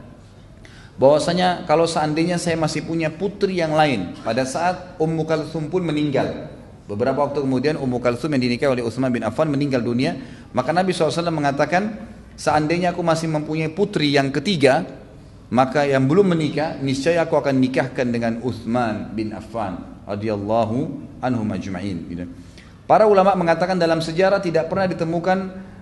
bahwasanya kalau seandainya saya masih punya putri yang lain pada saat Ummu Kalthum pun meninggal, beberapa waktu kemudian Ummu Kalthum yang dinikahi oleh Uthman bin Affan meninggal dunia, maka Nabi shallallahu alaihi wasallam mengatakan, seandainya aku masih mempunyai putri yang ketiga, maka yang belum menikah, niscaya aku akan nikahkan dengan Uthman bin Affan radhiyallahu anhu majma'in. Para ulama mengatakan dalam sejarah tidak pernah ditemukan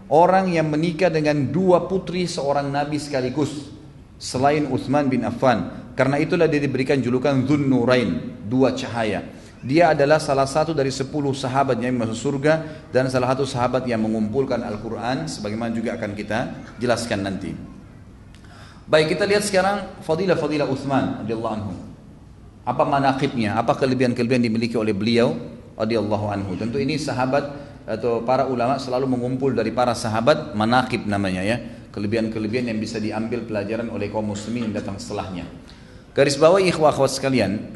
orang yang menikah dengan dua putri seorang nabi sekaligus selain Uthman bin Affan. Karena itulah dia diberikan julukan Dzun Nurain, dua cahaya. Dia adalah salah satu dari sepuluh sahabatnya yang masuk surga dan salah satu sahabat yang mengumpulkan Al-Quran, sebagaimana juga akan kita jelaskan nanti. Baik, kita lihat sekarang fadilah-fadilah Uthman radhiyallahu anhu. Apa manaqibnya, apa kelebihan-kelebihan dimiliki oleh beliau radhiyallahu anhu. Tentu ini sahabat atau para ulama selalu mengumpul dari para sahabat manaqib namanya ya, kelebihan-kelebihan yang bisa diambil pelajaran oleh kaum muslimin yang datang setelahnya. Garis bawah ikhwah akhwat sekalian,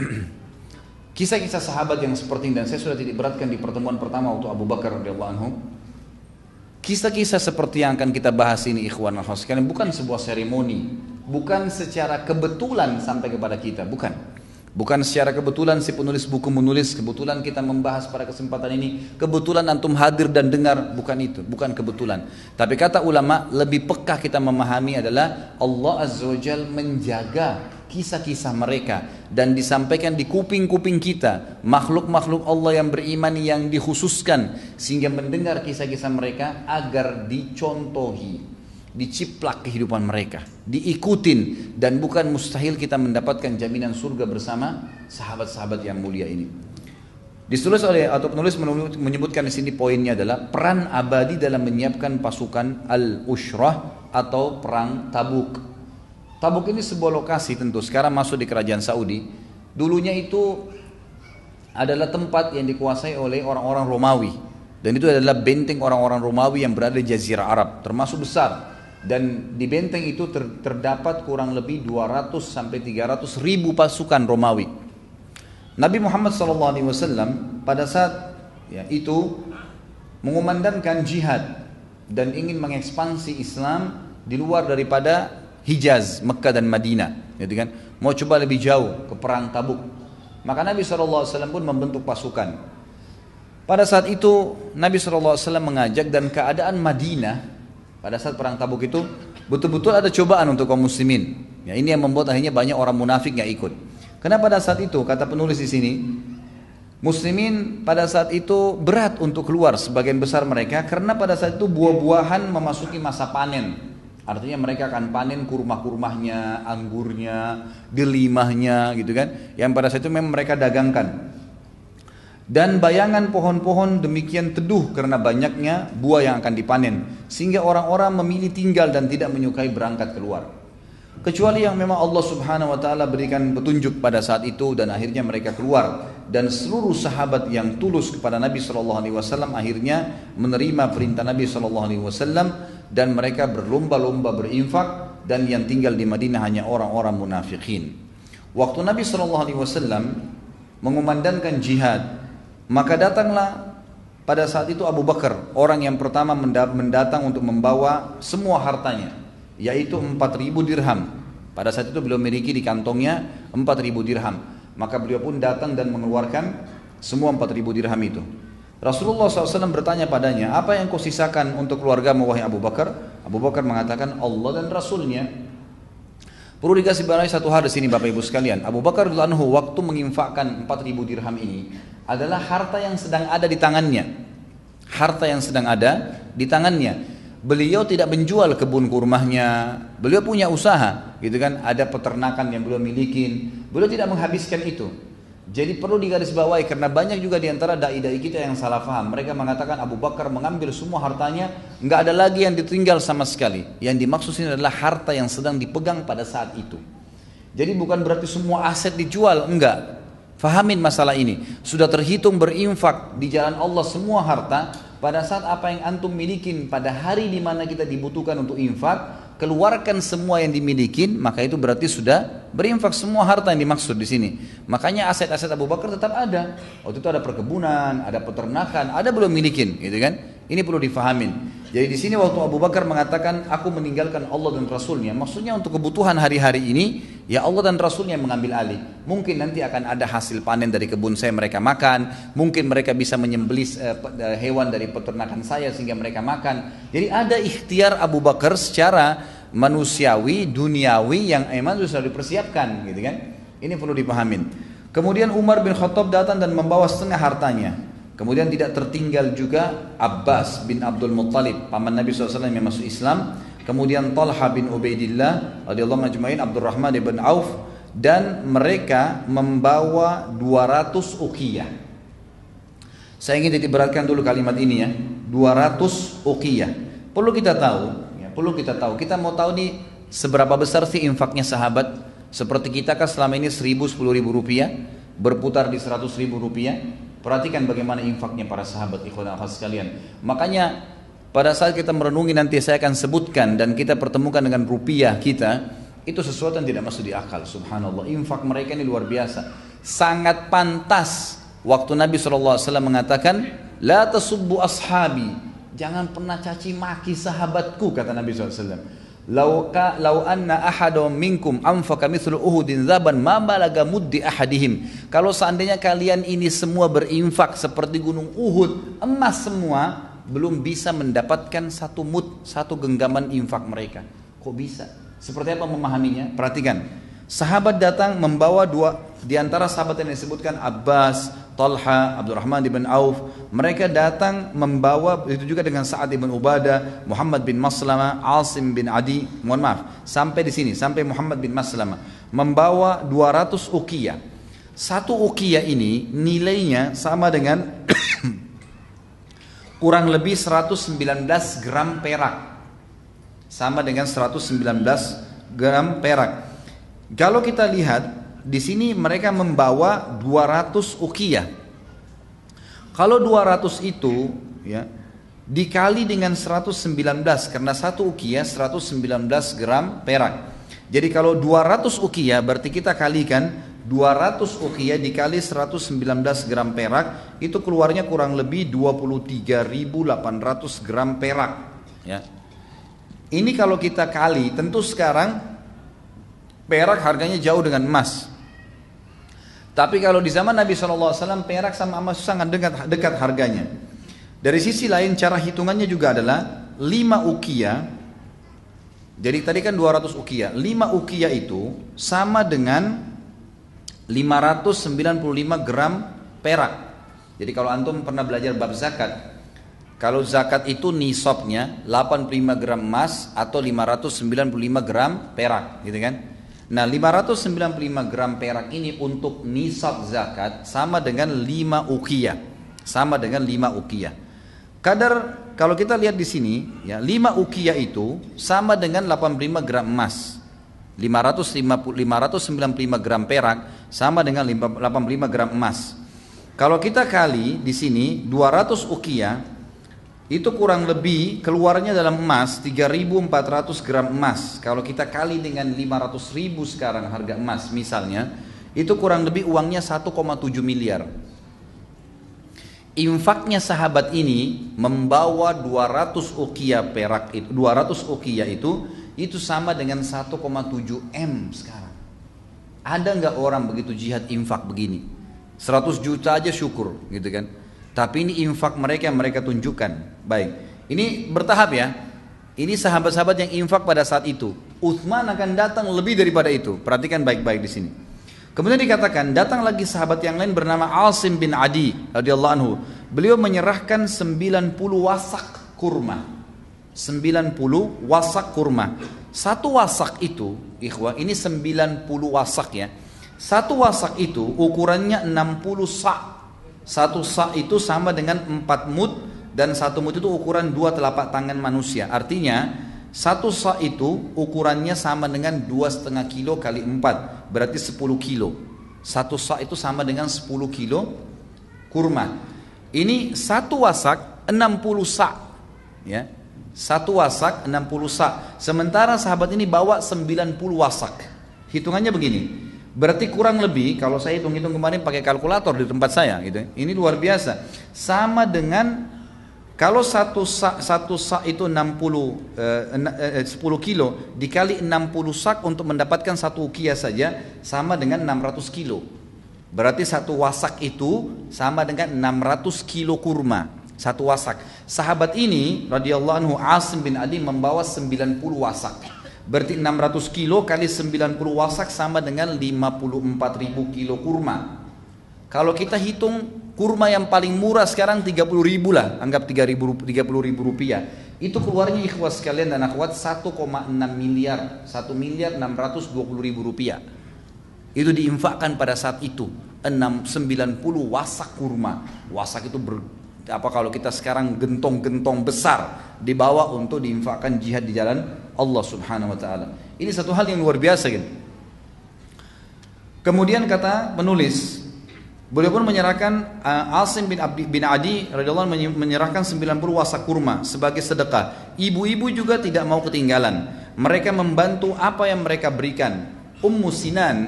kisah-kisah sahabat yang seperti ini, dan saya sudah titik beratkan di pertemuan pertama waktu Abu Bakar radhiyallahu anhu. Kisah-kisah seperti yang akan kita bahas ini ikhwan akhwat sekalian bukan sebuah seremoni, bukan secara kebetulan sampai kepada kita, bukan. Bukan secara kebetulan si penulis buku menulis, kebetulan kita membahas pada kesempatan ini, kebetulan antum hadir dan dengar, bukan itu, bukan kebetulan. Tapi kata ulama, lebih peka kita memahami adalah Allah Azza wa Jalla menjaga kisah-kisah mereka dan disampaikan di kuping-kuping kita, makhluk-makhluk Allah yang beriman yang dikhususkan sehingga mendengar kisah-kisah mereka agar dicontohi, diciplak kehidupan mereka, diikutin, dan bukan mustahil kita mendapatkan jaminan surga bersama sahabat-sahabat yang mulia ini. Ditulis oleh atau penulis menyebutkan di sini poinnya adalah peran abadi dalam menyiapkan pasukan al-ushrah atau perang Tabuk. Tabuk ini sebuah lokasi tentu, sekarang masuk di kerajaan Saudi. Dulunya itu adalah tempat yang dikuasai oleh orang-orang Romawi. Dan itu adalah benteng orang-orang Romawi yang berada di Jazirah Arab, termasuk besar. Dan di benteng itu ter- terdapat kurang lebih dua ratus sampai tiga ratus ribu pasukan Romawi. Nabi Muhammad shallallahu alaihi wasallam pada saat ya, itu mengumandangkan jihad dan ingin mengekspansi Islam di luar daripada Hijaz, Mekah dan Madinah, gitu kan? Mau coba lebih jauh ke perang Tabuk. Maka Nabi shallallahu alaihi wasallam pun membentuk pasukan. Pada saat itu Nabi shallallahu alaihi wasallam mengajak, dan keadaan Madinah pada saat perang Tabuk itu betul-betul ada cobaan untuk kaum muslimin. Ya, ini yang membuat akhirnya banyak orang munafik nggak ikut. Karena pada saat itu kata penulis di sini, muslimin pada saat itu berat untuk keluar sebagian besar mereka karena pada saat itu buah-buahan memasuki masa panen. Artinya mereka akan panen kurma-kurmahnya, anggurnya, delimahnya gitu kan. Yang pada saat itu memang mereka dagangkan. Dan bayangan pohon-pohon demikian teduh karena banyaknya buah yang akan dipanen. Sehingga orang-orang memilih tinggal dan tidak menyukai berangkat keluar. Kecuali yang memang Allah subhanahu wa ta'ala berikan petunjuk pada saat itu dan akhirnya mereka keluar. Dan seluruh sahabat yang tulus kepada Nabi shallallahu alaihi wasallam akhirnya menerima perintah Nabi shallallahu alaihi wasallam. Dan mereka berlomba-lomba berinfak, dan yang tinggal di Madinah hanya orang-orang munafikin. Waktu Nabi shallallahu alaihi wasallam mengumandangkan jihad, maka datanglah pada saat itu Abu Bakar, orang yang pertama mendatang untuk membawa semua hartanya, yaitu empat ribu dirham. Pada saat itu beliau memiliki di kantongnya empat ribu dirham. Maka beliau pun datang dan mengeluarkan semua empat ribu dirham itu. Rasulullah shallallahu alaihi wasallam bertanya padanya, apa yang kau sisakan untuk keluargamu wahai Abu Bakar? Abu Bakar mengatakan, Allah dan Rasulnya. Perlu dikasih barai satu hal di sini Bapak Ibu sekalian. Abu Bakar radhiyallahu anhu waktu menginfakkan empat ribu dirham ini adalah harta yang sedang ada di tangannya. Harta yang sedang ada di tangannya. Beliau tidak menjual kebun kurmahnya. Beliau punya usaha, gitu kan? Ada peternakan yang beliau milikin. Beliau tidak menghabiskan itu. Jadi perlu digarisbawahi karena banyak juga diantara dai-dai kita yang salah faham. Mereka mengatakan Abu Bakar mengambil semua hartanya, nggak ada lagi yang ditinggal sama sekali. Yang dimaksud ini adalah harta yang sedang dipegang pada saat itu. Jadi bukan berarti semua aset dijual, enggak. Fahamin masalah ini. Sudah terhitung berinfak di jalan Allah semua harta pada saat apa yang antum milikin pada hari di mana kita dibutuhkan untuk infak, keluarkan semua yang dimilikin, maka itu berarti sudah berinfak semua harta yang dimaksud di sini. Makanya aset-aset Abu Bakar tetap ada. Waktu itu ada perkebunan, ada peternakan, ada belum milikin, gitu kan? Ini perlu difahamin. Jadi di sini waktu Abu Bakar mengatakan, aku meninggalkan Allah dan Rasulnya, maksudnya untuk kebutuhan hari-hari ini, ya Allah dan Rasulnya mengambil alih. Mungkin nanti akan ada hasil panen dari kebun saya mereka makan, mungkin mereka bisa menyembelih eh, hewan dari peternakan saya sehingga mereka makan. Jadi ada ikhtiar Abu Bakar secara manusiawi, duniawi yang emang sudah dipersiapkan, gitu kan? Ini perlu dipahamin. Kemudian Umar bin Khattab datang dan membawa setengah hartanya. Kemudian tidak tertinggal juga Abbas bin Abdul Muttalib, paman Nabi shallallahu alaihi wasallam yang masuk Islam. Kemudian Talha bin Ubaidillah radhiyallahu anhu, Abdurrahman bin Auf, dan mereka membawa dua ratus uqiyah. Saya ingin ditiberatkan dulu kalimat ini ya, dua ratus uqiyah. Perlu kita tahu, ya, perlu kita tahu. Kita mau tahu nih seberapa besar sih infaknya sahabat? Seperti kita kan selama ini seribu, sepuluh ribu rupiah berputar di seratus ribu rupiah. Perhatikan bagaimana infaknya para sahabat, ikhwan akhwat sekalian. Makanya pada saat kita merenungi nanti saya akan sebutkan dan kita pertemukan dengan rupiah kita, itu sesuatu yang tidak masuk di akal. Subhanallah, infak mereka ini luar biasa. Sangat pantas waktu Nabi shallallahu alaihi wasallam mengatakan, la tasubbu ashabi, jangan pernah caci maki sahabatku, kata Nabi shallallahu alaihi wasallam. Lau ka lau anna ahadum minkum anfaqa mithlu uhudin zaban ma balaga muddi ahadihim. Kalau seandainya kalian ini semua berinfak seperti gunung Uhud, emas semua, belum bisa mendapatkan satu mud, satu genggaman infak mereka. Kok bisa? Seperti apa memahaminya? Perhatikan. Sahabat datang membawa dua, di antara sahabat yang disebutkan Abbas, Talha, Abdurrahman bin Auf. Mereka datang membawa, itu juga dengan Sa'ad bin Ubadah, Muhammad bin Maslamah, Asim bin Adi. Mohon maaf, sampai di sini, sampai Muhammad bin Maslamah. Membawa dua ratus uqiyah. Satu uqiyah ini nilainya sama dengan kurang lebih seratus sembilan belas gram perak. Sama dengan seratus sembilan belas gram perak. Kalau kita lihat di sini mereka membawa dua ratus uqiyah. Kalau dua ratus itu ya dikali dengan seratus sembilan belas, karena satu uqiyah seratus sembilan belas gram perak. Jadi kalau dua ratus uqiyah berarti kita kalikan dua ratus uqiyah dikali seratus sembilan belas gram perak, itu keluarnya kurang lebih dua puluh tiga ribu delapan ratus gram perak ya. Ini kalau kita kali, tentu sekarang perak harganya jauh dengan emas. Tapi kalau di zaman Nabi shallallahu alaihi wasallam perak sama emas sangat dekat, dekat harganya. Dari sisi lain cara hitungannya juga adalah lima uqiyah. Jadi tadi kan dua ratus uqiyah, lima uqiyah itu sama dengan lima ratus sembilan puluh lima gram perak. Jadi kalau antum pernah belajar bab zakat, kalau zakat itu nisabnya delapan puluh lima gram emas atau lima ratus sembilan puluh lima gram perak, gitu kan? Nah, lima ratus sembilan puluh lima gram perak ini untuk nisab zakat sama dengan lima uqiyah. Sama dengan lima uqiyah. Kadar kalau kita lihat di sini, ya, lima uqiyah itu sama dengan delapan puluh lima gram emas. lima ratus sembilan puluh lima gram perak sama dengan delapan puluh lima gram emas. Kalau kita kali di sini dua ratus uqiyah itu kurang lebih keluarnya dalam emas tiga ribu empat ratus gram emas. Kalau kita kali dengan lima ratus ribu sekarang harga emas misalnya, itu kurang lebih uangnya satu koma tujuh miliar. Infaknya sahabat ini membawa dua ratus uqiyah perak itu, dua ratus uqiyah itu itu sama dengan satu koma tujuh miliar sekarang. Ada nggak orang begitu jihad infak begini? seratus juta aja syukur, gitu kan? Tapi ini infak mereka yang mereka tunjukkan. Baik, ini bertahap ya. Ini sahabat-sahabat yang infak pada saat itu. Uthman akan datang lebih daripada itu. Perhatikan baik-baik di sini. Kemudian dikatakan datang lagi sahabat yang lain bernama Asim bin Adi radhiyallahu anhu. Beliau menyerahkan sembilan puluh wasak kurma. sembilan puluh wasak kurma. Satu wasak itu, ikhwah, ini sembilan puluh wasak ya. Satu wasak itu ukurannya enam puluh sa'. Satu sa' itu sama dengan empat mud, dan satu mud itu ukuran dua telapak tangan manusia. Artinya satu sa' itu ukurannya sama dengan dua setengah kilo kali empat, berarti sepuluh kilo. Satu sa' itu sama dengan sepuluh kilo kurma. Ini satu wasak enam puluh sa' ya. Satu wasak enam puluh sa'. Sementara sahabat ini bawa sembilan puluh wasak. Hitungannya begini. Berarti kurang lebih, kalau saya hitung-hitung kemarin pakai kalkulator di tempat saya, gitu. Ini luar biasa. Sama dengan kalau satu sak, satu sak itu enam puluh, eh, sepuluh kilo dikali enam puluh sak untuk mendapatkan satu uqiyah saja sama dengan enam ratus kilo. Berarti satu wasak itu sama dengan enam ratus kilo kurma, satu wasak. Sahabat ini radhiyallahu anhu Asim bin Adi membawa sembilan puluh wasak. Berarti enam ratus kilo kali sembilan puluh wasak sama dengan lima puluh empat ribu kilo kurma. Kalau kita hitung kurma yang paling murah sekarang tiga puluh ribu lah, anggap tiga puluh ribu rupiah. Itu keluarnya ikhwah sekalian dan akhwat satu koma enam miliar, satu miliar enam ratus dua puluh ribu rupiah. Itu diinfakkan pada saat itu enam sembilan puluh wasak kurma. Wasak itu ber, apa kalau kita sekarang gentong-gentong besar dibawa untuk diinfakkan jihad di jalan Allah Subhanahu wa taala. Ini satu hal yang luar biasa gitu. Kemudian kata penulis, beliau pun menyerahkan uh, Asim bin, Abdi, bin Adi radhiyallahu anhu menyerahkan sembilan puluh wasak kurma sebagai sedekah. Ibu-ibu juga tidak mau ketinggalan. Mereka membantu apa yang mereka berikan. Ummu Sinan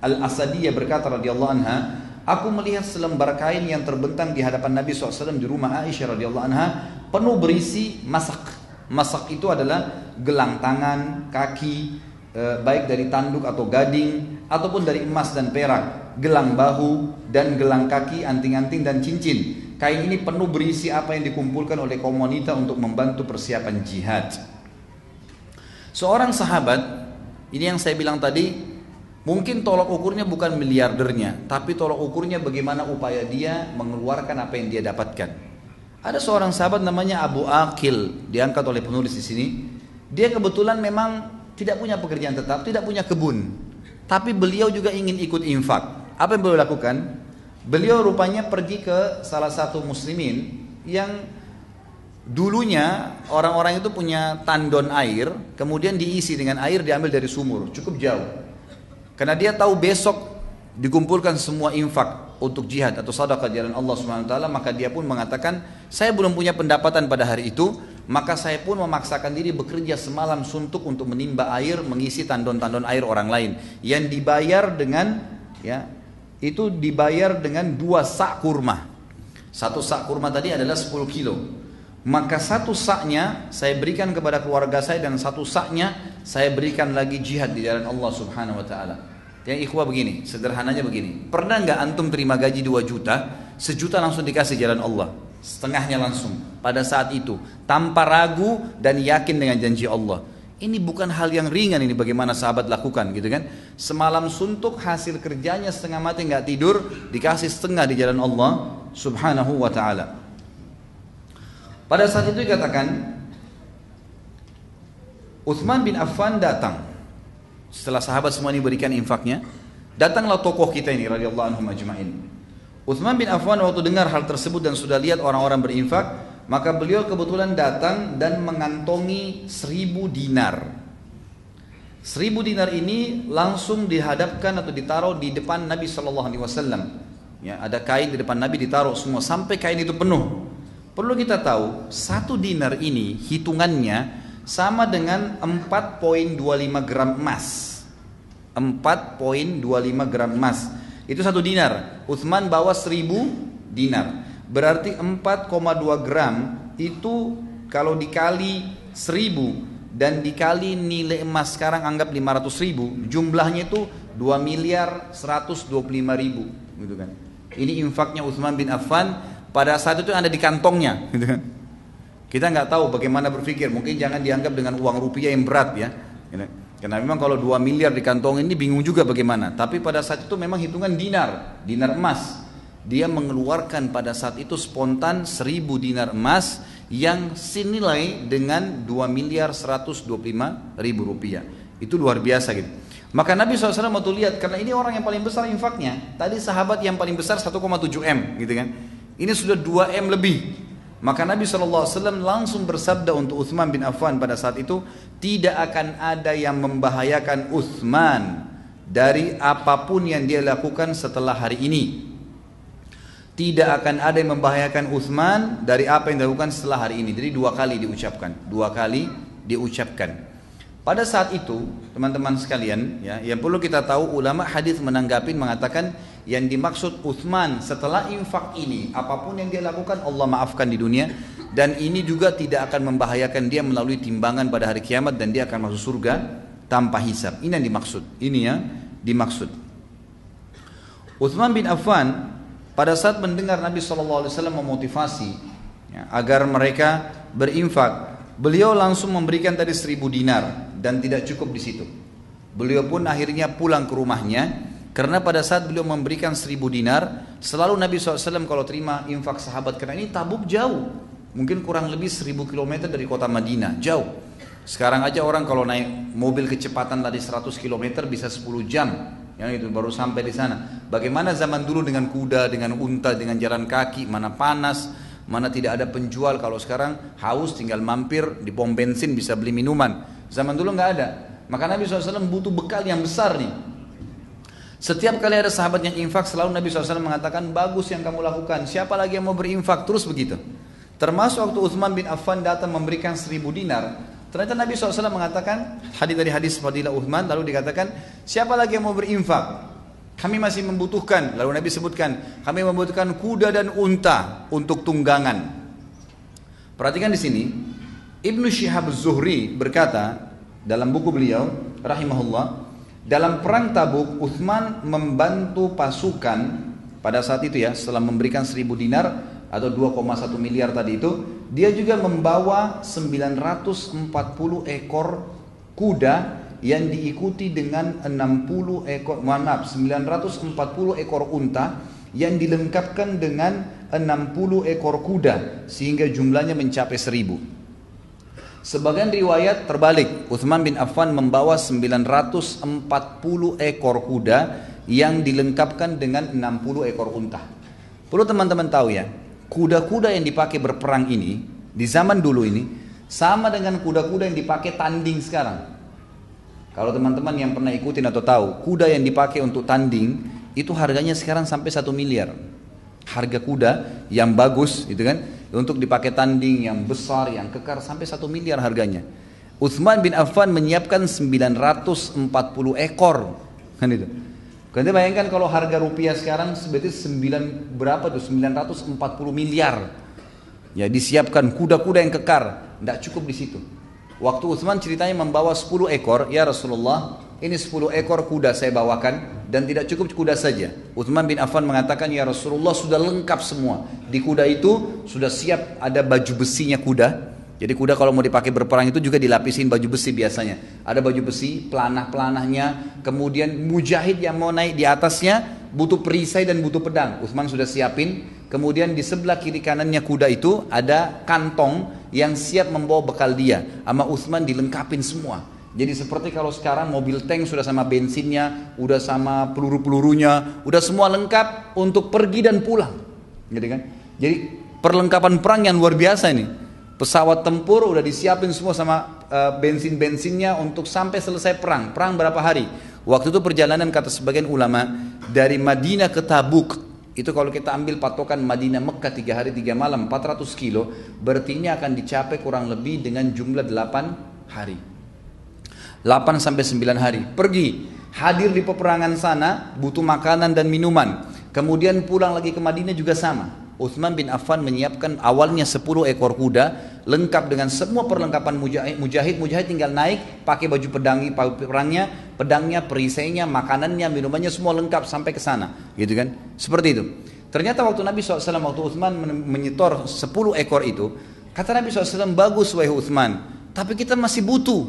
Al-Asadiyah berkata radhiyallahu anha, aku melihat selembar kain yang terbentang di hadapan Nabi shallallahu alaihi wasallam di rumah Aisyah radhiyallahu anha, penuh berisi masak. Masak itu adalah gelang tangan, kaki, eh, baik dari tanduk atau gading, ataupun dari emas dan perak, gelang bahu dan gelang kaki, anting-anting dan cincin. Kain ini penuh berisi apa yang dikumpulkan oleh kaum wanita untuk membantu persiapan jihad. Seorang sahabat, ini yang saya bilang tadi, mungkin tolok ukurnya bukan miliardernya, tapi tolok ukurnya bagaimana upaya dia mengeluarkan apa yang dia dapatkan. Ada seorang sahabat namanya Abu Aqil, diangkat oleh penulis di sini. Dia kebetulan memang tidak punya pekerjaan tetap, tidak punya kebun, tapi beliau juga ingin ikut infak. Apa yang beliau lakukan? Beliau rupanya pergi ke salah satu muslimin yang dulunya orang-orang itu punya tandon air, kemudian diisi dengan air, diambil dari sumur, cukup jauh. Karena dia tahu besok dikumpulkan semua infak untuk jihad atau sedekah jalan Allah Subhanahu wa taala, maka dia pun mengatakan, "Saya belum punya pendapatan pada hari itu, maka saya pun memaksakan diri bekerja semalam suntuk untuk menimba air, mengisi tandon-tandon air orang lain." Yang dibayar dengan, ya, itu dibayar dengan dua sak kurma. Satu sak kurma tadi adalah sepuluh kilo. Maka satu saknya saya berikan kepada keluarga saya, dan satu saknya saya berikan lagi jihad di jalan Allah Subhanahu wa taala. Yang ikhwah begini, sederhananya begini. Pernah nggak antum terima gaji dua juta, sejuta langsung dikasih jalan Allah? Setengahnya langsung pada saat itu, tanpa ragu dan yakin dengan janji Allah. Ini bukan hal yang ringan, ini bagaimana sahabat lakukan gitu kan. Semalam suntuk, hasil kerjanya setengah mati, nggak tidur, dikasih setengah di jalan Allah Subhanahu wa ta'ala. Pada saat itu dikatakan Uthman bin Affan datang. Setelah sahabat semua ini berikan infaknya, datanglah tokoh kita ini radhiyallahu anhum ajma'in. Uthman bin Affan waktu dengar hal tersebut dan sudah lihat orang-orang berinfak, maka beliau kebetulan datang dan mengantongi seribu dinar. Seribu dinar ini langsung dihadapkan atau ditaruh di depan Nabi shallallahu alaihi wasallam. Ya, ada kain di depan Nabi, ditaruh semua sampai kain itu penuh. Perlu kita tahu, satu dinar ini hitungannya sama dengan empat koma dua lima gram emas. empat koma dua lima gram emas. Itu satu dinar. Uthman bawa seribu dinar. Berarti empat koma dua gram itu kalau dikali seribu dan dikali nilai emas sekarang anggap lima ratus ribu, jumlahnya itu dua miliar seratus dua puluh lima ribu. Gitu kan. Ini infaknya Uthman bin Affan pada saat itu ada di kantongnya. Gitu kan. Kita nggak tahu bagaimana berpikir. Mungkin jangan dianggap dengan uang rupiah yang berat ya. Gitu. Karena memang kalau dua miliar di kantong ini bingung juga bagaimana. Tapi pada saat itu memang hitungan dinar, dinar emas. Dia mengeluarkan pada saat itu spontan seribu dinar emas yang senilai dengan dua miliar seratus dua puluh lima ribu rupiah. Itu luar biasa gitu. Maka Nabi shallallahu alaihi wasallam mau lihat, karena ini orang yang paling besar infaknya. Tadi sahabat yang paling besar satu koma tujuh miliar gitu kan. Ini sudah dua miliar lebih. Maka Nabi shallallahu alaihi wasallam langsung bersabda untuk Uthman bin Affan pada saat itu, tidak akan ada yang membahayakan Uthman dari apapun yang dia lakukan setelah hari ini. Tidak akan ada yang membahayakan Uthman dari apa yang dilakukan setelah hari ini. Jadi dua kali diucapkan, dua kali diucapkan. Pada saat itu, teman-teman sekalian, ya, yang perlu kita tahu, ulama hadis menanggapi mengatakan, yang dimaksud Uthman setelah infak ini, apapun yang dia lakukan Allah maafkan di dunia, dan ini juga tidak akan membahayakan dia melalui timbangan pada hari kiamat, dan dia akan masuk surga tanpa hisab. Ini yang dimaksud. Ini yang dimaksud. Uthman bin Affan pada saat mendengar Nabi shallallahu alaihi wasallam memotivasi ya, agar mereka berinfak, beliau langsung memberikan tadi seribu dinar dan tidak cukup di situ. Beliau pun akhirnya pulang ke rumahnya. Karena pada saat beliau memberikan seribu dinar, selalu Nabi shallallahu alaihi wasallam kalau terima infak sahabat, karena ini Tabuk jauh, mungkin kurang lebih seribu kilometer dari kota Madinah, jauh. Sekarang aja orang kalau naik mobil kecepatan tadi seratus kilometer bisa sepuluh jam, Ya itu baru sampai di sana. Bagaimana zaman dulu dengan kuda, dengan unta, dengan jalan kaki, mana panas, mana tidak ada penjual. Kalau sekarang haus tinggal mampir di pom bensin bisa beli minuman. Zaman dulu nggak ada. Maka Nabi shallallahu alaihi wasallam butuh bekal yang besar nih. Setiap kali ada sahabat yang infak, selalu Nabi shallallahu alaihi wasallam mengatakan, bagus yang kamu lakukan, siapa lagi yang mau berinfak? Terus begitu. Termasuk waktu Uthman bin Affan datang memberikan seribu dinar, ternyata Nabi shallallahu alaihi wasallam mengatakan, hadis dari hadis fadilah Uthman, lalu dikatakan, siapa lagi yang mau berinfak? Kami masih membutuhkan. Lalu Nabi sebutkan, kami membutuhkan kuda dan unta untuk tunggangan. Perhatikan di sini, Ibnu Syihab Zuhri berkata dalam buku beliau, rahimahullah, dalam perang Tabuk, Uthman membantu pasukan pada saat itu ya, setelah memberikan seribu dinar atau dua koma satu miliar tadi itu, dia juga membawa sembilan ratus empat puluh ekor kuda yang diikuti dengan enam puluh ekor, maaf, sembilan ratus empat puluh ekor unta yang dilengkapkan dengan enam puluh ekor kuda, sehingga jumlahnya mencapai seribu. Sebagian riwayat terbalik, Uthman bin Affan membawa sembilan ratus empat puluh ekor kuda yang dilengkapkan dengan enam puluh ekor unta. Perlu teman-teman tahu ya, kuda-kuda yang dipakai berperang ini di zaman dulu ini sama dengan kuda-kuda yang dipakai tanding sekarang. Kalau teman-teman yang pernah ikutin atau tahu, kuda yang dipakai untuk tanding itu harganya sekarang sampai satu miliar. Harga kuda yang bagus gitu kan, untuk dipakai tanding yang besar, yang kekar, sampai satu miliar harganya. Uthman bin Affan menyiapkan sembilan ratus empat puluh ekor. Kan itu. Kalian bayangkan kalau harga rupiah sekarang sebetulnya sembilan berapa tuh? sembilan ratus empat puluh miliar. Ya, disiapkan kuda-kuda yang kekar, tidak cukup di situ. Waktu Uthman ceritanya membawa sepuluh ekor, ya Rasulullah, ini sepuluh ekor kuda saya bawakan dan tidak cukup kuda saja. Uthman bin Affan mengatakan, ya Rasulullah, sudah lengkap semua. Di kuda itu sudah siap ada baju besinya kuda. Jadi kuda kalau mau dipakai berperang itu juga dilapisin baju besi biasanya. Ada baju besi, pelanah-pelanahnya, kemudian mujahid yang mau naik di atasnya butuh perisai dan butuh pedang. Uthman sudah siapin. Kemudian di sebelah kiri kanannya kuda itu ada kantong yang siap membawa bekal dia. Sama Uthman dilengkapin semua. Jadi seperti kalau sekarang mobil tank sudah sama bensinnya, udah sama peluru-pelurunya, udah semua lengkap untuk pergi dan pulang, gitu kan? Jadi perlengkapan perang yang luar biasa ini. Pesawat tempur udah disiapin semua sama uh, bensin-bensinnya untuk sampai selesai perang. Perang berapa hari? Waktu itu perjalanan kata sebagian ulama dari Madinah ke Tabuk itu kalau kita ambil patokan Madinah Mekah tiga hari tiga malam empat ratus kilo, berarti akan dicapai kurang lebih dengan jumlah delapan hari. delapan sampai sembilan hari. Pergi, hadir di peperangan sana, butuh makanan dan minuman. Kemudian pulang lagi ke Madinah juga sama. Uthman bin Affan menyiapkan awalnya sepuluh ekor kuda, lengkap dengan semua perlengkapan mujahid. Mujahid, mujahid tinggal naik, pakai baju pedangi, perangnya, pedangnya, perisainya, makanannya, minumannya, semua lengkap sampai ke sana, gitu kan? Seperti itu. Ternyata waktu Nabi shallallahu alaihi wasallam, waktu Uthman menyetor sepuluh ekor itu, kata Nabi shallallahu alaihi wasallam, bagus wahai Uthman, tapi kita masih butuh,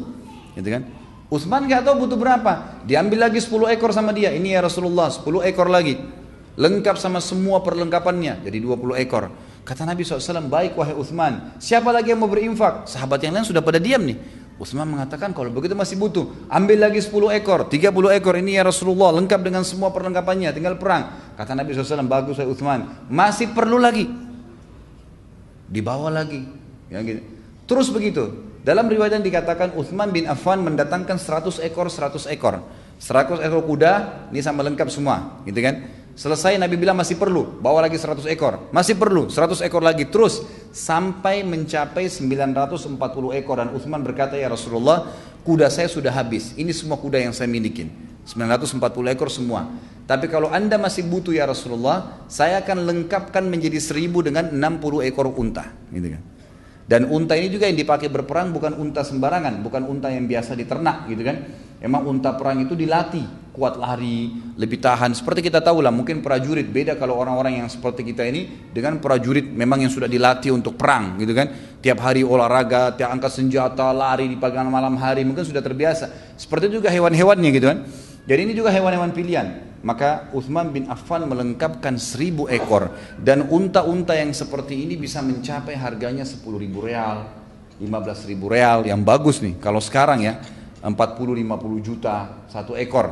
gitu kan? Uthman gak tahu butuh berapa. Diambil lagi sepuluh ekor sama dia. Ini ya Rasulullah, sepuluh ekor lagi. Lengkap sama semua perlengkapannya. Jadi dua puluh ekor. Kata Nabi shallallahu alaihi wasallam, baik wahai Uthman, siapa lagi yang mau berinfak? Sahabat yang lain sudah pada diam nih. Uthman mengatakan, kalau begitu masih butuh. Ambil lagi sepuluh ekor, tiga puluh ekor. Ini ya Rasulullah, lengkap dengan semua perlengkapannya, tinggal perang. Kata Nabi shallallahu alaihi wasallam, bagus wahai Uthman, masih perlu lagi. Dibawa lagi ya, gitu. Terus begitu. Dalam riwayat yang dikatakan Uthman bin Affan mendatangkan seratus ekor, seratus ekor. seratus ekor kuda, ini sama lengkap semua, gitu kan? Selesai Nabi bilang masih perlu, bawa lagi seratus ekor. Masih perlu, seratus ekor lagi. Terus sampai mencapai sembilan ratus empat puluh ekor dan Uthman berkata, "Ya Rasulullah, kuda saya sudah habis. Ini semua kuda yang saya milikin. sembilan ratus empat puluh ekor semua. Tapi kalau Anda masih butuh ya Rasulullah, saya akan lengkapkan menjadi seribu dengan enam puluh ekor unta." Gitu kan? Dan unta ini juga yang dipakai berperang bukan unta sembarangan, bukan unta yang biasa diternak gitu kan. Emang unta perang itu dilatih, kuat lari, lebih tahan. Seperti kita tahu lah, mungkin prajurit beda kalau orang-orang yang seperti kita ini dengan prajurit memang yang sudah dilatih untuk perang gitu kan. Tiap hari olahraga, tiap angkat senjata, lari di pagi malam hari, mungkin sudah terbiasa. Seperti itu juga hewan-hewannya gitu kan. Jadi ini juga hewan-hewan pilihan. Maka Uthman bin Affan melengkapkan seribu ekor. Dan unta-unta yang seperti ini bisa mencapai harganya sepuluh ribu real, lima belas ribu real. Yang bagus nih, kalau sekarang ya empat puluh sampai lima puluh juta satu ekor.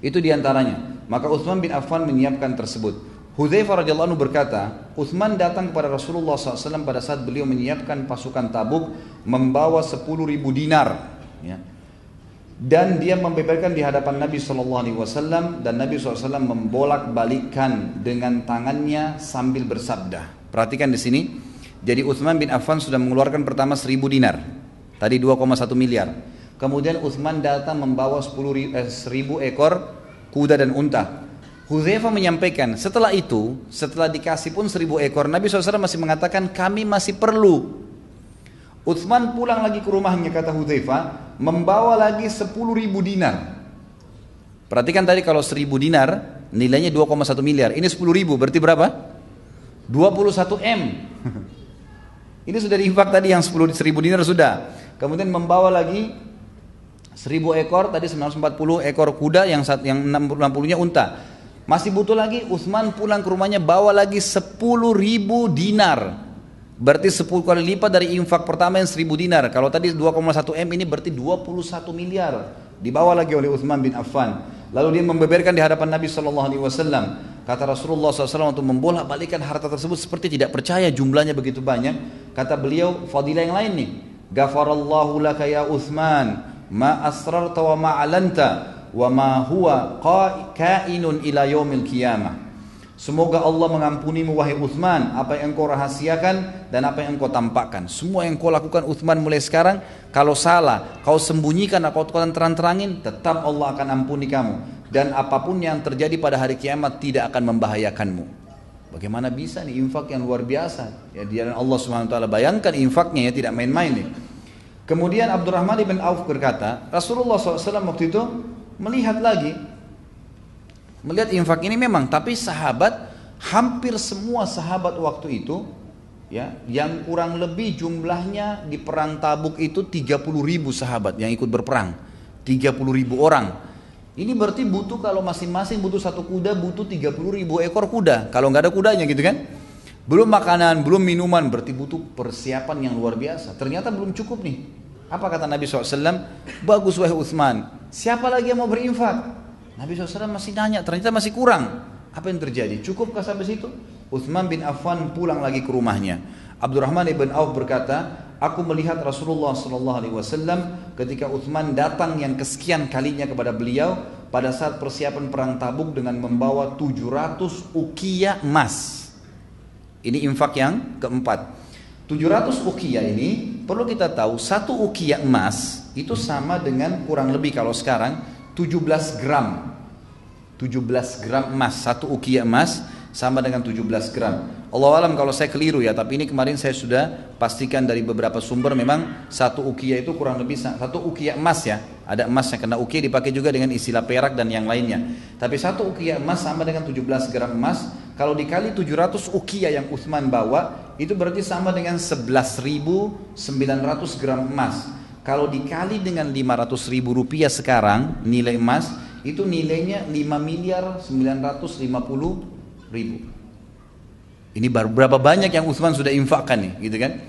Itu diantaranya. Maka Uthman bin Affan menyiapkan tersebut. Hudzaifah radhiyallahu anhu berkata, Uthman datang kepada Rasulullah shallallahu alaihi wasallam pada saat beliau menyiapkan pasukan Tabuk, membawa sepuluh ribu dinar, ya. Dan dia membeberkan di hadapan Nabi shallallahu alaihi wasallam, dan Nabi shallallahu alaihi wasallam membolak-balikkan dengan tangannya sambil bersabda. Perhatikan di sini. Jadi Uthman bin Affan sudah mengeluarkan pertama seribu dinar, tadi dua koma satu miliar. Kemudian Uthman datang membawa seribu ekor kuda dan unta. Hudzaifah menyampaikan, setelah itu, setelah dikasih pun seribu ekor, Nabi shallallahu alaihi wasallam masih mengatakan, kami masih perlu. Uthman pulang lagi ke rumahnya, kata Hudzaifah, membawa lagi sepuluh ribu dinar. Perhatikan tadi kalau seribu dinar nilainya dua koma satu miliar, ini sepuluh ribu berarti berapa? dua puluh satu miliar. Ini sudah diinfak tadi yang seribu dinar sudah. Kemudian membawa lagi seribu ekor, tadi sembilan ratus empat puluh ekor kuda, yang yang enam puluh-nya unta. Masih butuh lagi, Uthman pulang ke rumahnya bawa lagi sepuluh ribu dinar. Berarti sepuluh kali lipat dari infak pertama yang seribu dinar. Kalau tadi dua koma satu miliar, ini berarti dua puluh satu miliar. Dibawa lagi oleh Uthman bin Affan. Lalu dia membeberkan di hadapan Nabi shallallahu alaihi wasallam. Kata Rasulullah shallallahu alaihi wasallam untuk membolak-balikkan harta tersebut seperti tidak percaya jumlahnya begitu banyak. Kata beliau, fadilah yang lain nih. Ghafarallahu laka ya Uthman, ma asrarta wa ma'alanta, wa ma huwa kainun ila yaumil qiyamah. Semoga Allah mengampunimu wahai Uthman, apa yang engkau rahasiakan dan apa yang engkau tampakkan. Semua yang engkau lakukan Uthman mulai sekarang, kalau salah kau sembunyikan atau kau terang-terangin, tetap Allah akan ampuni kamu. Dan apapun yang terjadi pada hari kiamat tidak akan membahayakanmu. Bagaimana bisa nih infak yang luar biasa? Ya, di jalan Allah subhanahu wa taala, bayangkan infaknya, ya, tidak main-main nih. Kemudian Abdurrahman bin Auf berkata, Rasulullah shallallahu alaihi wasallam waktu itu melihat lagi, melihat infak ini memang, tapi sahabat, hampir semua sahabat waktu itu, ya, yang kurang lebih jumlahnya di perang Tabuk itu tiga puluh ribu sahabat yang ikut berperang, tiga puluh ribu orang. Ini berarti butuh, kalau masing-masing butuh satu kuda, butuh tiga puluh ribu ekor kuda, kalau nggak ada kudanya gitu kan. Belum makanan, belum minuman, berarti butuh persiapan yang luar biasa. Ternyata belum cukup nih. Apa kata Nabi shallallahu alaihi wasallam? Bagus wahai Uthman, siapa lagi yang mau berinfak? Nabi shallallahu alaihi wasallam masih nanya, ternyata masih kurang. Apa yang terjadi? Cukupkah sampai situ? Uthman bin Affan pulang lagi ke rumahnya. Abdurrahman bin Auf berkata, aku melihat Rasulullah shallallahu alaihi wasallam ketika Uthman datang yang kesekian kalinya kepada beliau pada saat persiapan perang Tabuk dengan membawa tujuh ratus uqiyah emas. Ini infak yang keempat. tujuh ratus uqiyah ini perlu kita tahu, satu uqiyah emas itu sama dengan kurang lebih kalau sekarang tujuh belas gram. tujuh belas gram emas, satu uqiyah emas sama dengan tujuh belas gram. Allahu alam kalau saya keliru ya, tapi ini kemarin saya sudah pastikan dari beberapa sumber, memang satu uqiyah itu kurang lebih satu uqiyah emas ya. Ada emasnya, kena uqiyah dipakai juga dengan istilah perak dan yang lainnya. Tapi satu uqiyah emas sama dengan tujuh belas gram emas. Kalau dikali tujuh ratus uqiyah yang Uthman bawa, itu berarti sama dengan sebelas ribu sembilan ratus gram emas. Kalau dikali dengan lima ratus ribu rupiah sekarang nilai emas, itu nilainya lima miliar sembilan ratus lima puluh ribu. Ini baru berapa banyak yang Uthman sudah infakkan nih, gitu kan?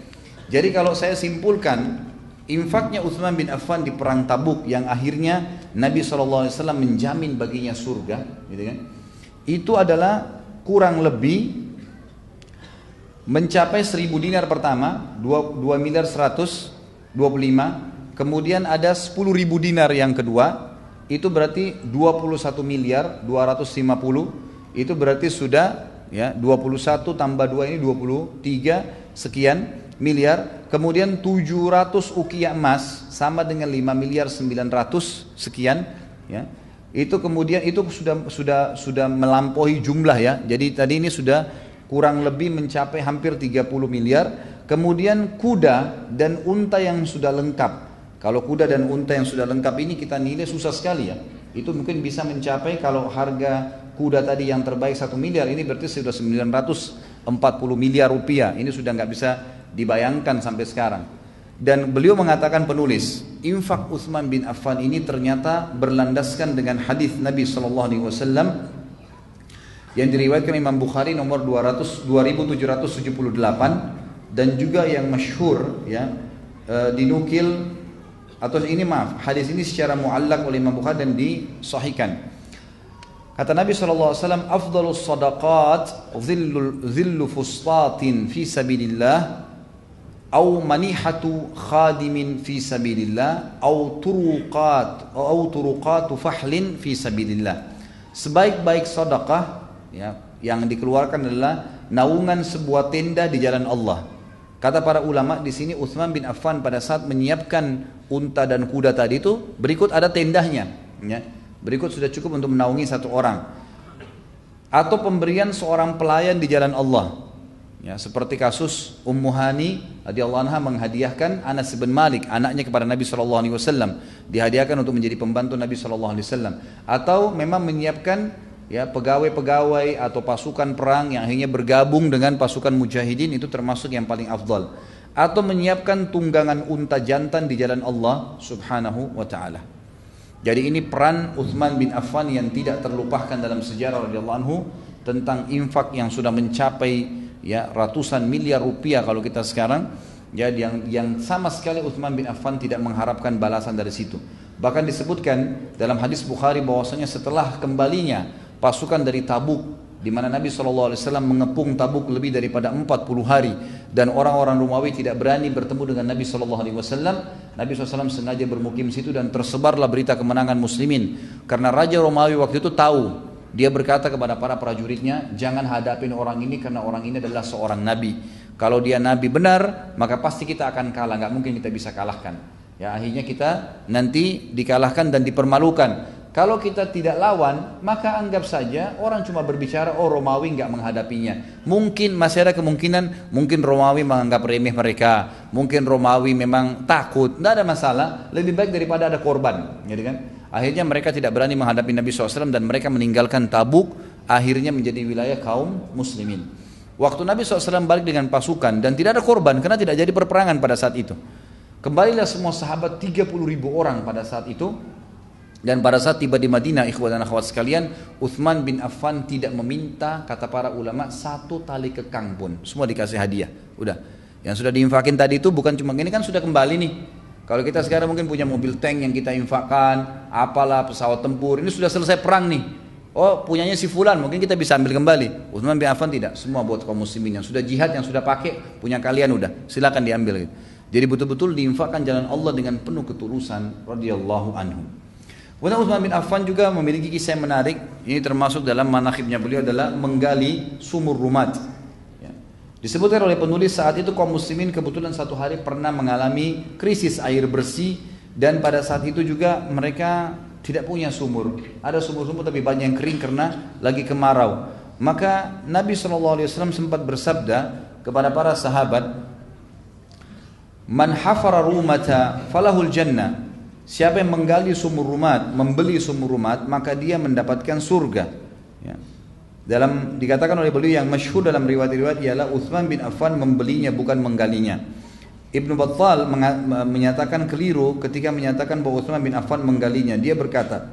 Jadi kalau saya simpulkan, infaknya Uthman bin Affan di perang Tabuk yang akhirnya Nabi shallallahu alaihi wasallam menjamin baginya surga, gitu kan? Itu adalah kurang lebih mencapai seribu dinar pertama, dua miliar seratus dua puluh lima, kemudian ada sepuluh ribu dinar yang kedua, itu berarti dua puluh satu miliar dua ratus lima puluh, itu berarti sudah ya dua puluh satu tambah dua ini dua puluh tiga sekian miliar, kemudian tujuh ratus uqiyah emas sama dengan lima miliar sembilan ratus sekian ya. Itu kemudian itu sudah sudah sudah melampaui jumlah ya. Jadi tadi ini sudah kurang lebih mencapai hampir tiga puluh miliar. Kemudian kuda dan unta yang sudah lengkap. Kalau kuda dan unta yang sudah lengkap ini kita nilai susah sekali ya. Itu mungkin bisa mencapai, kalau harga kuda tadi yang terbaik satu miliar, ini berarti sudah sembilan ratus empat puluh miliar rupiah. Ini sudah nggak bisa dibayangkan sampai sekarang. Dan beliau mengatakan penulis, infak Uthman bin Affan ini ternyata berlandaskan dengan hadis Nabi shallallahu alaihi wasallam yang diriwayatkan Imam Bukhari nomor dua ribu tujuh ratus tujuh puluh delapan, dan juga yang masyhur ya e, dinukil atau ini maaf hadis ini secara muallak oleh Imam Bukhari dan disahihkan. Kata Nabi shallallahu alaihi wasallam, afdalus sadaqat zillu, zillu fustatin fi sabilillah, au manihatu khadimin fi sabilillah, au turuqat, au turuqatu fahlin fi sabilillah. Sebaik-baik sedekah ya, yang dikeluarkan adalah naungan sebuah tenda di jalan Allah. Kata para ulama di sini, Uthman bin Affan pada saat menyiapkan unta dan kuda tadi itu, berikut ada tendahnya ya. Berikut sudah cukup untuk menaungi satu orang. Atau pemberian seorang pelayan di jalan Allah. Ya, seperti kasus Ummu Hani radhiyallahu anha menghadiahkan Anas bin Malik, anaknya, kepada Nabi sallallahu alaihi wasallam, dihadiahkan untuk menjadi pembantu Nabi sallallahu alaihi wasallam. Atau memang menyiapkan ya pegawai-pegawai atau pasukan perang yang akhirnya bergabung dengan pasukan mujahidin, itu termasuk yang paling afdal. Atau menyiapkan tunggangan unta jantan di jalan Allah Subhanahu wa taala. Jadi ini peran Uthman bin Affan yang tidak terlupakan dalam sejarah radhiyallahu anhu, tentang infak yang sudah mencapai ya ratusan miliar rupiah kalau kita sekarang ya, yang yang sama sekali Uthman bin Affan tidak mengharapkan balasan dari situ. Bahkan disebutkan dalam hadis Bukhari bahwasanya setelah kembalinya pasukan dari Tabuk, di mana Nabi shallallahu alaihi wasallam mengepung Tabuk lebih daripada empat puluh hari, dan orang-orang Romawi tidak berani bertemu dengan Nabi shallallahu alaihi wasallam, Nabi shallallahu alaihi wasallam sengaja bermukim situ, dan tersebarlah berita kemenangan muslimin, karena Raja Romawi waktu itu tahu. Dia berkata kepada para prajuritnya, jangan hadapin orang ini karena orang ini adalah seorang nabi. Kalau dia nabi benar, maka pasti kita akan kalah, nggak mungkin kita bisa kalahkan. Ya akhirnya kita nanti dikalahkan dan dipermalukan. Kalau kita tidak lawan, maka anggap saja orang cuma berbicara, oh Romawi nggak menghadapinya. Mungkin masih ada kemungkinan, mungkin Romawi menganggap remeh mereka, mungkin Romawi memang takut, nggak ada masalah. Lebih baik daripada ada korban, gitu kan? Akhirnya mereka tidak berani menghadapi Nabi shallallahu alaihi wasallam, dan mereka meninggalkan Tabuk, akhirnya menjadi wilayah kaum muslimin. Waktu Nabi shallallahu alaihi wasallam balik dengan pasukan, dan tidak ada korban karena tidak jadi perperangan pada saat itu, kembalilah semua sahabat tiga puluh ribu orang pada saat itu. Dan pada saat tiba di Madinah, ikhwan dan akhwat sekalian, Uthman bin Affan tidak meminta, kata para ulama, satu tali kekang pun. Semua dikasih hadiah. Udah, yang sudah diinfakin tadi itu bukan cuma ini, kan sudah kembali nih. Kalau kita sekarang mungkin punya mobil tank yang kita infakkan, apalah, pesawat tempur, ini sudah selesai perang nih. Oh, punyanya si fulan, mungkin kita bisa ambil kembali. Uthman bin Affan tidak, semua buat kaum muslimin. Yang sudah jihad, yang sudah pakai, punya kalian udah, silakan diambil. Jadi betul-betul diinfakkan jalan Allah dengan penuh ketulusan, radhiyallahu anhu. Kemudian Uthman bin Affan juga memiliki kisah yang menarik. Ini termasuk dalam manakhibnya beliau adalah menggali sumur Rumat. Disebutkan oleh penulis, saat itu kaum muslimin kebetulan satu hari pernah mengalami krisis air bersih, dan pada saat itu juga mereka tidak punya sumur. Ada sumur-sumur tapi banyak yang kering karena lagi kemarau. Maka Nabi shallallahu alaihi wasallam sempat bersabda kepada para sahabat, man hafara rumata falahul jannah. Siapa yang menggali sumur Rumat, membeli sumur Rumat, maka dia mendapatkan surga. Ya. Dalam dikatakan oleh beliau yang masyhur dalam riwayat-riwayat ialah Uthman bin Affan membelinya, bukan menggalinya. Ibnu Battal menyatakan keliru ketika menyatakan bahwa Uthman bin Affan menggalinya. Dia berkata,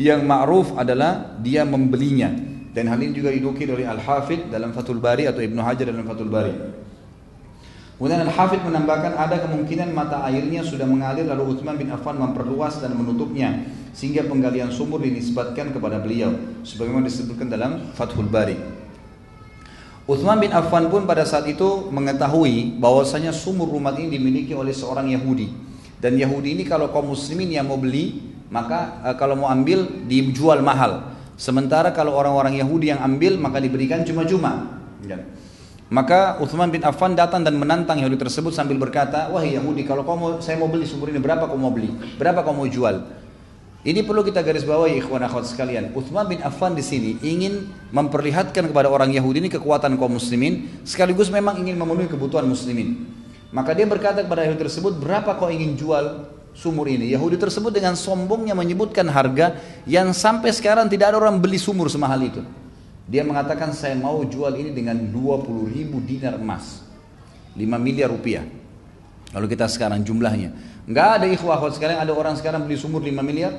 yang ma'ruf adalah dia membelinya. Dan hal ini juga didukir oleh Al-Hafidh dalam Fathul Bari, atau Ibnu Hajar dalam Fathul Bari. Kemudian Al-Hafidh menambahkan, ada kemungkinan mata airnya sudah mengalir, lalu Uthman bin Affan memperluas dan menutupnya, sehingga penggalian sumur dinisbatkan kepada beliau, sebagaimana disebutkan dalam Fathul Bari. Uthman bin Affan pun pada saat itu mengetahui bahwasanya sumur Rumat ini dimiliki oleh seorang Yahudi, dan Yahudi ini kalau kaum muslimin yang mau beli, maka e, kalau mau ambil dijual mahal, sementara kalau orang-orang Yahudi yang ambil maka diberikan cuma-cuma. Maka Uthman bin Affan datang dan menantang Yahudi tersebut sambil berkata, wahai Yahudi, kalau kau mau, saya mau beli sumur ini, berapa kau mau beli, berapa kau mau jual? Ini perlu kita garis bawahi, ikhwan akhwat sekalian. Uthman bin Affan di sini ingin memperlihatkan kepada orang Yahudi ini kekuatan kaum muslimin, sekaligus memang ingin memenuhi kebutuhan muslimin. Maka dia berkata kepada Yahudi tersebut, berapa kau ingin jual sumur ini? Yahudi tersebut dengan sombongnya menyebutkan harga yang sampai sekarang tidak ada orang beli sumur semahal itu. Dia mengatakan, saya mau jual ini dengan dua puluh ribu dinar emas, lima miliar rupiah. Lalu kita sekarang jumlahnya, nggak ada ikhwah akhwat sekalian, ada orang sekarang beli sumur lima miliar.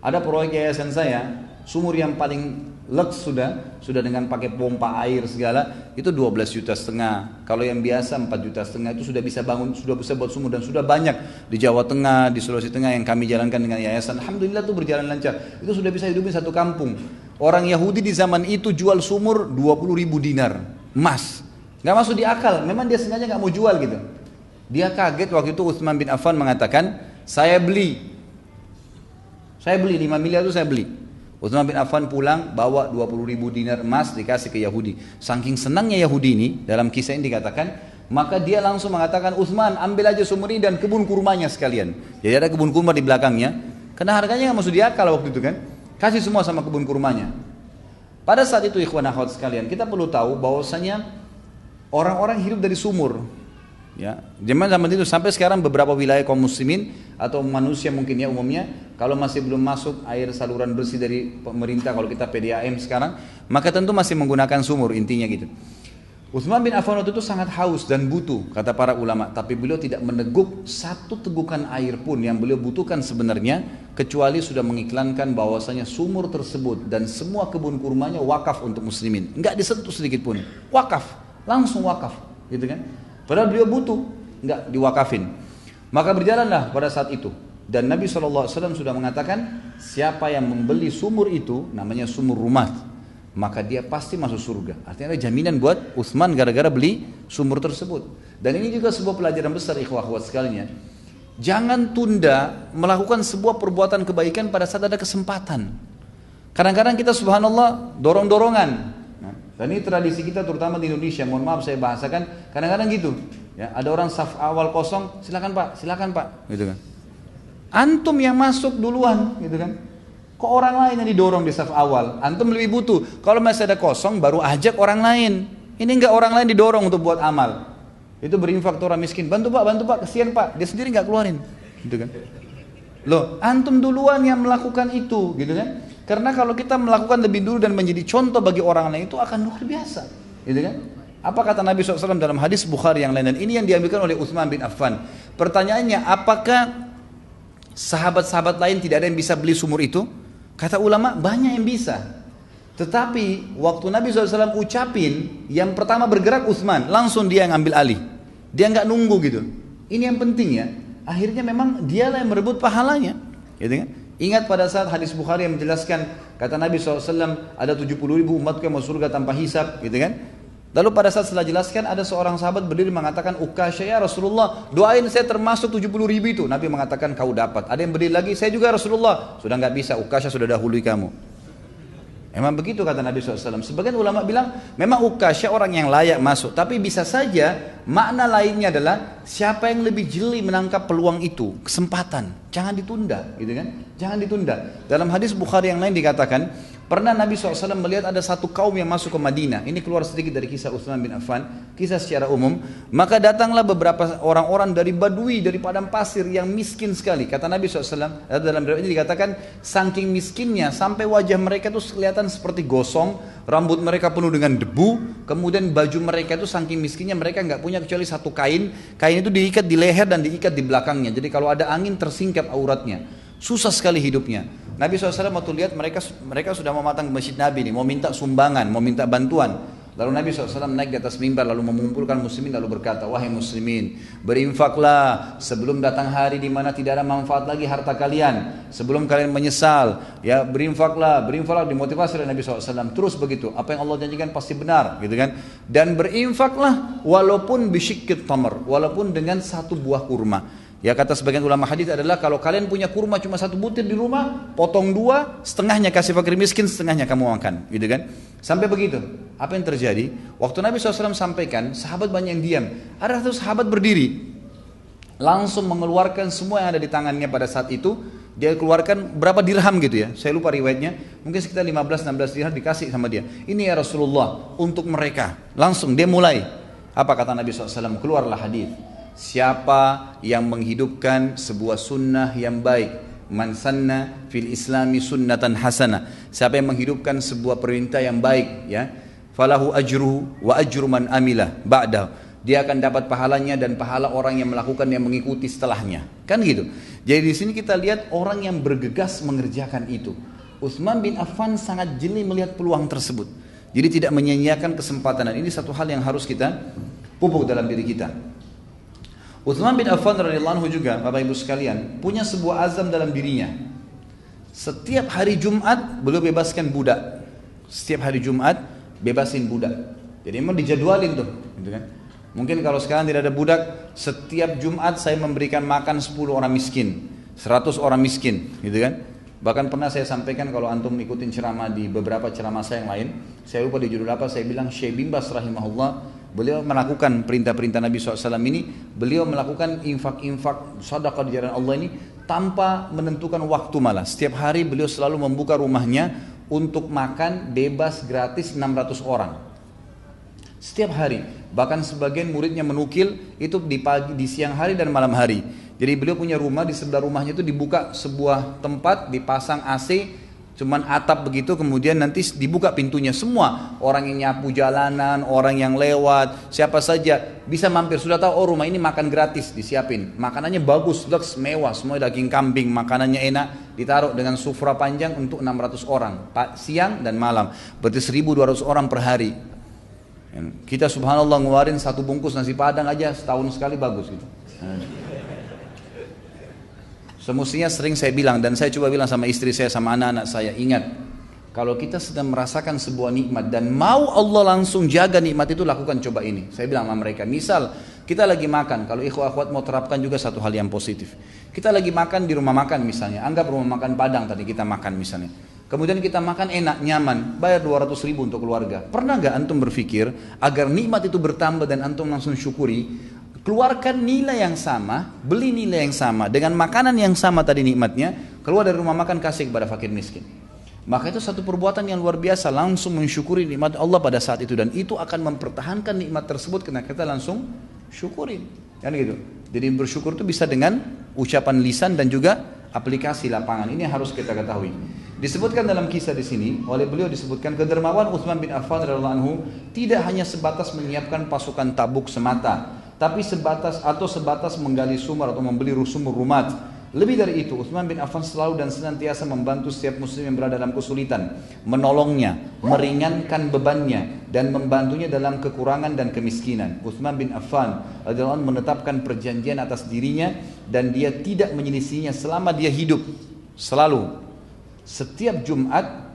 Ada proyek yayasan saya, sumur yang paling Lux sudah, sudah dengan pakai pompa air segala, itu dua belas juta setengah. Kalau yang biasa empat juta setengah itu sudah bisa bangun, sudah bisa buat sumur, dan sudah banyak di Jawa Tengah, di Sulawesi Tengah yang kami jalankan dengan yayasan. Alhamdulillah itu berjalan lancar. Itu sudah bisa hidupin satu kampung. Orang Yahudi di zaman itu jual sumur dua puluh ribu dinar emas. Gak masuk di akal, memang dia sengaja gak mau jual gitu. Dia kaget waktu itu. Uthman bin Affan mengatakan, saya beli, saya beli lima miliar itu saya beli. Uthman bin Affan pulang bawa dua puluh ribu dinar emas dikasih ke Yahudi. Saking senangnya Yahudi ini, dalam kisah ini dikatakan, maka dia langsung mengatakan, Uthman ambil aja sumur ini dan kebun kurmanya sekalian. Jadi ada kebun kurma di belakangnya. Karena harganya nggak masuk di akal waktu itu kan. Kasih semua sama kebun kurmanya. Pada saat itu ikhwan akhwat sekalian, kita perlu tahu bahwasanya orang-orang hidup dari sumur. Ya, zaman zaman itu sampai sekarang beberapa wilayah kaum muslimin atau manusia mungkin ya umumnya, kalau masih belum masuk air saluran bersih dari pemerintah, kalau kita P D A M sekarang, maka tentu masih menggunakan sumur, intinya gitu. Uthman bin Affan waktu itu sangat haus dan butuh, kata para ulama, tapi beliau tidak meneguk satu tegukan air pun yang beliau butuhkan sebenarnya, kecuali sudah mengiklankan bahwasanya sumur tersebut dan semua kebun kurmanya wakaf untuk muslimin, nggak disentuh sedikit pun, wakaf, langsung wakaf, gitu kan? Padahal beliau butuh, enggak diwakafin. Maka berjalanlah pada saat itu. Dan Nabi shallallahu alaihi wasallam sudah mengatakan, siapa yang membeli sumur itu, namanya sumur rumah, maka dia pasti masuk surga. Artinya ada jaminan buat Uthman gara-gara beli sumur tersebut. Dan ini juga sebuah pelajaran besar ikhwah-ikhwat sekalian. Jangan tunda melakukan sebuah perbuatan kebaikan pada saat ada kesempatan. Kadang-kadang kita subhanallah dorong-dorongan. Dan ini tradisi kita terutama di Indonesia, mohon maaf saya bahasakan, kadang-kadang gitu. Ya, ada orang saf awal kosong, silakan Pak, silakan Pak, gitu kan. Antum yang masuk duluan, gitu kan. Kok orang lain yang didorong di saf awal? Antum lebih butuh. Kalau masih ada kosong baru ajak orang lain. Ini enggak orang lain didorong untuk buat amal. Itu berinfak orang miskin, bantu Pak, bantu Pak, kesian Pak, dia sendiri enggak keluarin, gitu kan. Loh, antum duluan yang melakukan itu, gitu kan. Karena kalau kita melakukan lebih dulu dan menjadi contoh bagi orang lain, itu akan luar biasa, gitu kan? Apa kata Nabi shallallahu alaihi wasallam dalam hadis Bukhari yang lain, dan ini yang diambilkan oleh Uthman bin Affan. Pertanyaannya, apakah sahabat-sahabat lain tidak ada yang bisa beli sumur itu? Kata ulama, banyak yang bisa. Tetapi waktu Nabi shallallahu alaihi wasallam ucapin, yang pertama bergerak Uthman, langsung dia yang ambil alih. Dia nggak nunggu gitu. Ini yang penting ya. Akhirnya memang dialah yang merebut pahalanya, gitu kan? Ingat pada saat hadis Bukhari yang menjelaskan, kata Nabi shallallahu alaihi wasallam, ada tujuh puluh ribu umatku yang masuk surga tanpa hisab, gitu kan. Lalu pada saat setelah jelaskan, ada seorang sahabat berdiri mengatakan, Uqasya ya Rasulullah, doain saya termasuk tujuh puluh ribu itu. Nabi mengatakan, kau dapat. Ada yang berdiri lagi, saya juga Rasulullah. Sudah nggak bisa, Uqasya sudah dahului kamu. Emang begitu kata Nabi shallallahu alaihi wasallam. Sebagian ulama bilang, memang Uqasya orang yang layak masuk. Tapi bisa saja, makna lainnya adalah, siapa yang lebih jeli menangkap peluang itu, kesempatan. Jangan ditunda, gitu kan. Jangan ditunda. Dalam hadis Bukhari yang lain dikatakan, pernah Nabi shallallahu alaihi wasallam melihat ada satu kaum yang masuk ke Madinah. Ini keluar sedikit dari kisah Uthman bin Affan, kisah secara umum. Maka datanglah beberapa orang-orang dari Badui, dari padang pasir yang miskin sekali. Kata Nabi shallallahu alaihi wasallam, dalam riwayat ini dikatakan, saking miskinnya sampai wajah mereka itu kelihatan seperti gosong, rambut mereka penuh dengan debu, kemudian baju mereka itu saking miskinnya mereka nggak punya kecuali satu kain. Kain itu diikat di leher dan diikat di belakangnya. Jadi kalau ada angin tersingkap auratnya. Susah sekali hidupnya. Nabi shallallahu alaihi wasallam waktu lihat mereka mereka sudah mau datang ke masjid Nabi nih, mau minta sumbangan, mau minta bantuan. Lalu Nabi shallallahu alaihi wasallam naik di atas mimbar, lalu mengumpulkan muslimin, lalu berkata, wahai muslimin, berinfaklah sebelum datang hari di mana tidak ada manfaat lagi harta kalian, sebelum kalian menyesal, ya berinfaklah, berinfaklah, dimotivasi oleh Nabi shallallahu alaihi wasallam. Terus begitu, apa yang Allah janjikan pasti benar, gitu kan? Dan berinfaklah walaupun bisyikit tamar, walaupun dengan satu buah kurma. Ya kata sebagian ulama hadis adalah kalau kalian punya kurma cuma satu butir di rumah, potong dua, setengahnya kasih fakir miskin, setengahnya kamu makan, gitu kan? Sampai begitu. Apa yang terjadi? Waktu Nabi shallallahu alaihi wasallam sampaikan, sahabat banyak yang diam. Ada satu sahabat berdiri, langsung mengeluarkan semua yang ada di tangannya pada saat itu. Dia keluarkan berapa dirham gitu ya, saya lupa riwayatnya, mungkin sekitar lima belas enam belas dirham dikasih sama dia. Ini ya Rasulullah untuk mereka. Langsung dia mulai. Apa kata Nabi shallallahu alaihi wasallam? Keluarlah hadis. Siapa yang menghidupkan sebuah sunnah yang baik, man sanna fil islami sunnatan hasanah, siapa yang menghidupkan sebuah perintah yang baik, ya, falahu ajruhu wa ajru man amilah ba'dahu, dia akan dapat pahalanya dan pahala orang yang melakukan yang mengikuti setelahnya, kan gitu. Jadi di sini kita lihat orang yang bergegas mengerjakan itu. Uthman bin Affan sangat jeli melihat peluang tersebut. Jadi tidak menyia-nyiakan kesempatan. Dan ini satu hal yang harus kita pupuk dalam diri kita. Uthman bin Affan radhiyallahu anhu juga, Bapak Ibu sekalian, punya sebuah azam dalam dirinya. Setiap hari Jumat beliau bebaskan budak. Setiap hari Jumat bebasin budak. Jadi memang dijadwalin tuh, gitu kan? Mungkin kalau sekarang tidak ada budak, setiap Jumat saya memberikan makan sepuluh orang miskin, seratus orang miskin, gitu kan? Bahkan pernah saya sampaikan, kalau antum ikutin ceramah di beberapa ceramah saya yang lain, saya lupa di judul apa, saya bilang Syekh bin Bas rahimahullah, beliau melakukan perintah-perintah Nabi shallallahu alaihi wasallam ini, beliau melakukan infak-infak sedekah di jalan Allah ini tanpa menentukan waktu malah. Setiap hari beliau selalu membuka rumahnya untuk makan bebas gratis enam ratus orang. Setiap hari, bahkan sebagian muridnya menukil itu di pagi, di siang hari dan malam hari. Jadi beliau punya rumah, di sebelah rumahnya itu dibuka sebuah tempat, dipasang A C, cuman atap begitu, kemudian nanti dibuka pintunya semua. Orang yang nyapu jalanan, orang yang lewat, siapa saja bisa mampir. Sudah tahu, oh rumah ini makan gratis, disiapin. Makanannya bagus, leks, mewah, semua daging kambing, makanannya enak, ditaruh dengan sufra panjang untuk enam ratus orang, siang dan malam. Berarti seribu dua ratus orang per hari. Kita subhanallah ngeluarin satu bungkus nasi padang aja setahun sekali, bagus gitu. Semestinya sering saya bilang, dan saya coba bilang sama istri saya, sama anak-anak saya, ingat, kalau kita sedang merasakan sebuah nikmat dan mau Allah langsung jaga nikmat itu, lakukan coba ini. Saya bilang sama mereka, misal kita lagi makan, kalau ikhwah akhwat mau terapkan juga satu hal yang positif. Kita lagi makan di rumah makan misalnya, anggap rumah makan padang tadi kita makan misalnya. Kemudian kita makan enak, nyaman, bayar dua ratus ribu untuk keluarga. Pernah gak antum berpikir agar nikmat itu bertambah dan antum langsung syukuri? Keluarkan nilai yang sama, beli nilai yang sama, dengan makanan yang sama tadi nikmatnya, keluar dari rumah makan kasih kepada fakir miskin. Maka itu satu perbuatan yang luar biasa, langsung mensyukuri nikmat Allah pada saat itu. Dan itu akan mempertahankan nikmat tersebut karena kita langsung syukuri. Kan gitu. Jadi bersyukur itu bisa dengan ucapan lisan dan juga aplikasi lapangan. Ini yang harus kita ketahui. Disebutkan dalam kisah di sini oleh beliau, disebutkan kedermawan Uthman bin Affan radhiyallahu anhu tidak hanya sebatas menyiapkan pasukan Tabuk semata, tapi sebatas atau sebatas menggali sumur atau membeli sumur rumat. Lebih dari itu, Uthman bin Affan selalu dan senantiasa membantu setiap muslim yang berada dalam kesulitan, menolongnya, meringankan bebannya, dan membantunya dalam kekurangan dan kemiskinan. Uthman bin Affan radhiyallahu anhu menetapkan perjanjian atas dirinya dan dia tidak menyelisihinya selama dia hidup. Selalu, setiap Jumat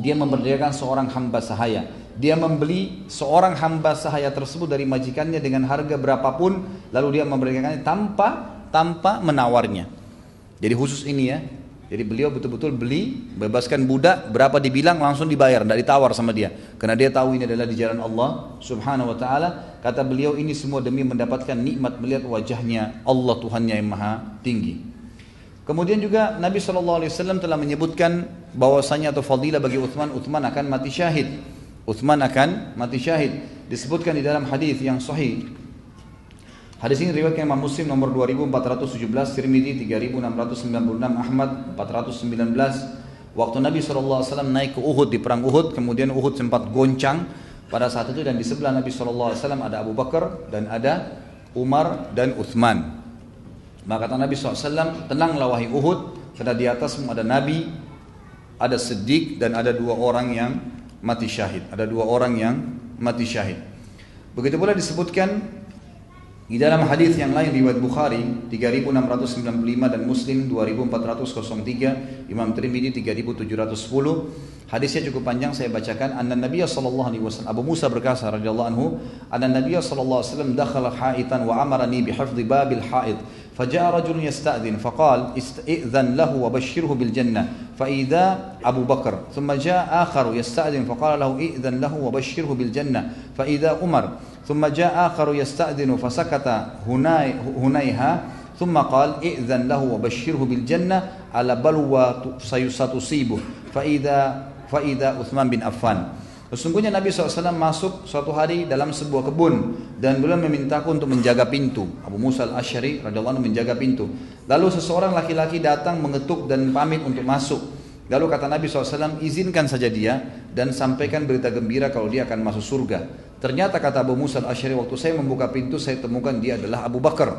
dia memerdekakan seorang hamba sahaya. Dia membeli seorang hamba sahaya tersebut dari majikannya dengan harga berapapun, lalu dia memerdekakannya tanpa tanpa menawarnya. Jadi khusus ini ya. Jadi beliau betul-betul beli, bebaskan budak, berapa dibilang langsung dibayar, tidak ditawar sama dia. Karena dia tahu ini adalah di jalan Allah subhanahu wa ta'ala. Kata beliau, ini semua demi mendapatkan nikmat melihat wajahnya Allah, Tuhannya yang maha tinggi. Kemudian juga Nabi shallallahu alaihi wasallam telah menyebutkan bahwasanya atau fadilah bagi Uthman, Uthman akan mati syahid. Uthman akan mati syahid. Disebutkan di dalam hadis yang sahih. Hadis ini riwayat Imam Muslim nomor dua ribu empat ratus tujuh belas, Tirmidzi tiga ribu enam ratus sembilan puluh enam, Ahmad empat ratus sembilan belas. Waktu Nabi shallallahu alaihi wasallam naik ke Uhud di perang Uhud, kemudian Uhud sempat goncang pada saat itu, dan di sebelah Nabi shallallahu alaihi wasallam ada Abu Bakar dan ada Umar dan Uthman. Maka kata Nabi shallallahu alaihi wasallam, tenanglah wahai Uhud, karena di atasmu ada Nabi, ada Siddiq, dan ada dua orang yang mati syahid. Ada dua orang yang mati syahid. Begitu pula disebutkan di dalam hadis yang lain riwayat Bukhari tiga ribu enam ratus sembilan puluh lima dan Muslim dua ribu empat ratus tiga, Imam Tirmidzi tiga ribu tujuh ratus sepuluh. Hadisnya cukup panjang, saya bacakan. Anna Nabiyya sallallahu alaihi wasallam, Abu Musa berkata radhiyallahu anhu, anna Nabiyya sallallahu alaihi wasallam dakhala haitan wa amarani bi hifdhi babil haid, faja'a rajulun yasta'dhin faqala ista'dhan lahu wa bashshirhu bil jannah, fa idza Abu Bakar, thumma ja'a akharu yasta'dhin faqala lahu i'dhan lahu wa bashshirhu bil jannah, fa idza Umar, ثم جاء آخر يستأذن فسكت هنيها ثم قال إئذن له وبشره بالجنة على بلوى ستصيبه فإذا فإذا عثمان بن عفان. Sesungguhnya Nabi shallallahu alaihi wasallam masuk suatu hari dalam sebuah kebun dan beliau memintaku untuk menjaga pintu. Abu Musa al-Asy'ari radhiyallahu anhu menjaga pintu. Lalu seseorang laki-laki datang mengetuk dan pamit untuk masuk. Lalu kata Nabi shallallahu alaihi wasallam, izinkan saja dia dan sampaikan berita gembira kalau dia akan masuk surga. Ternyata kata Abu Musa al-Asy'ari, waktu saya membuka pintu saya temukan dia adalah Abu Bakar.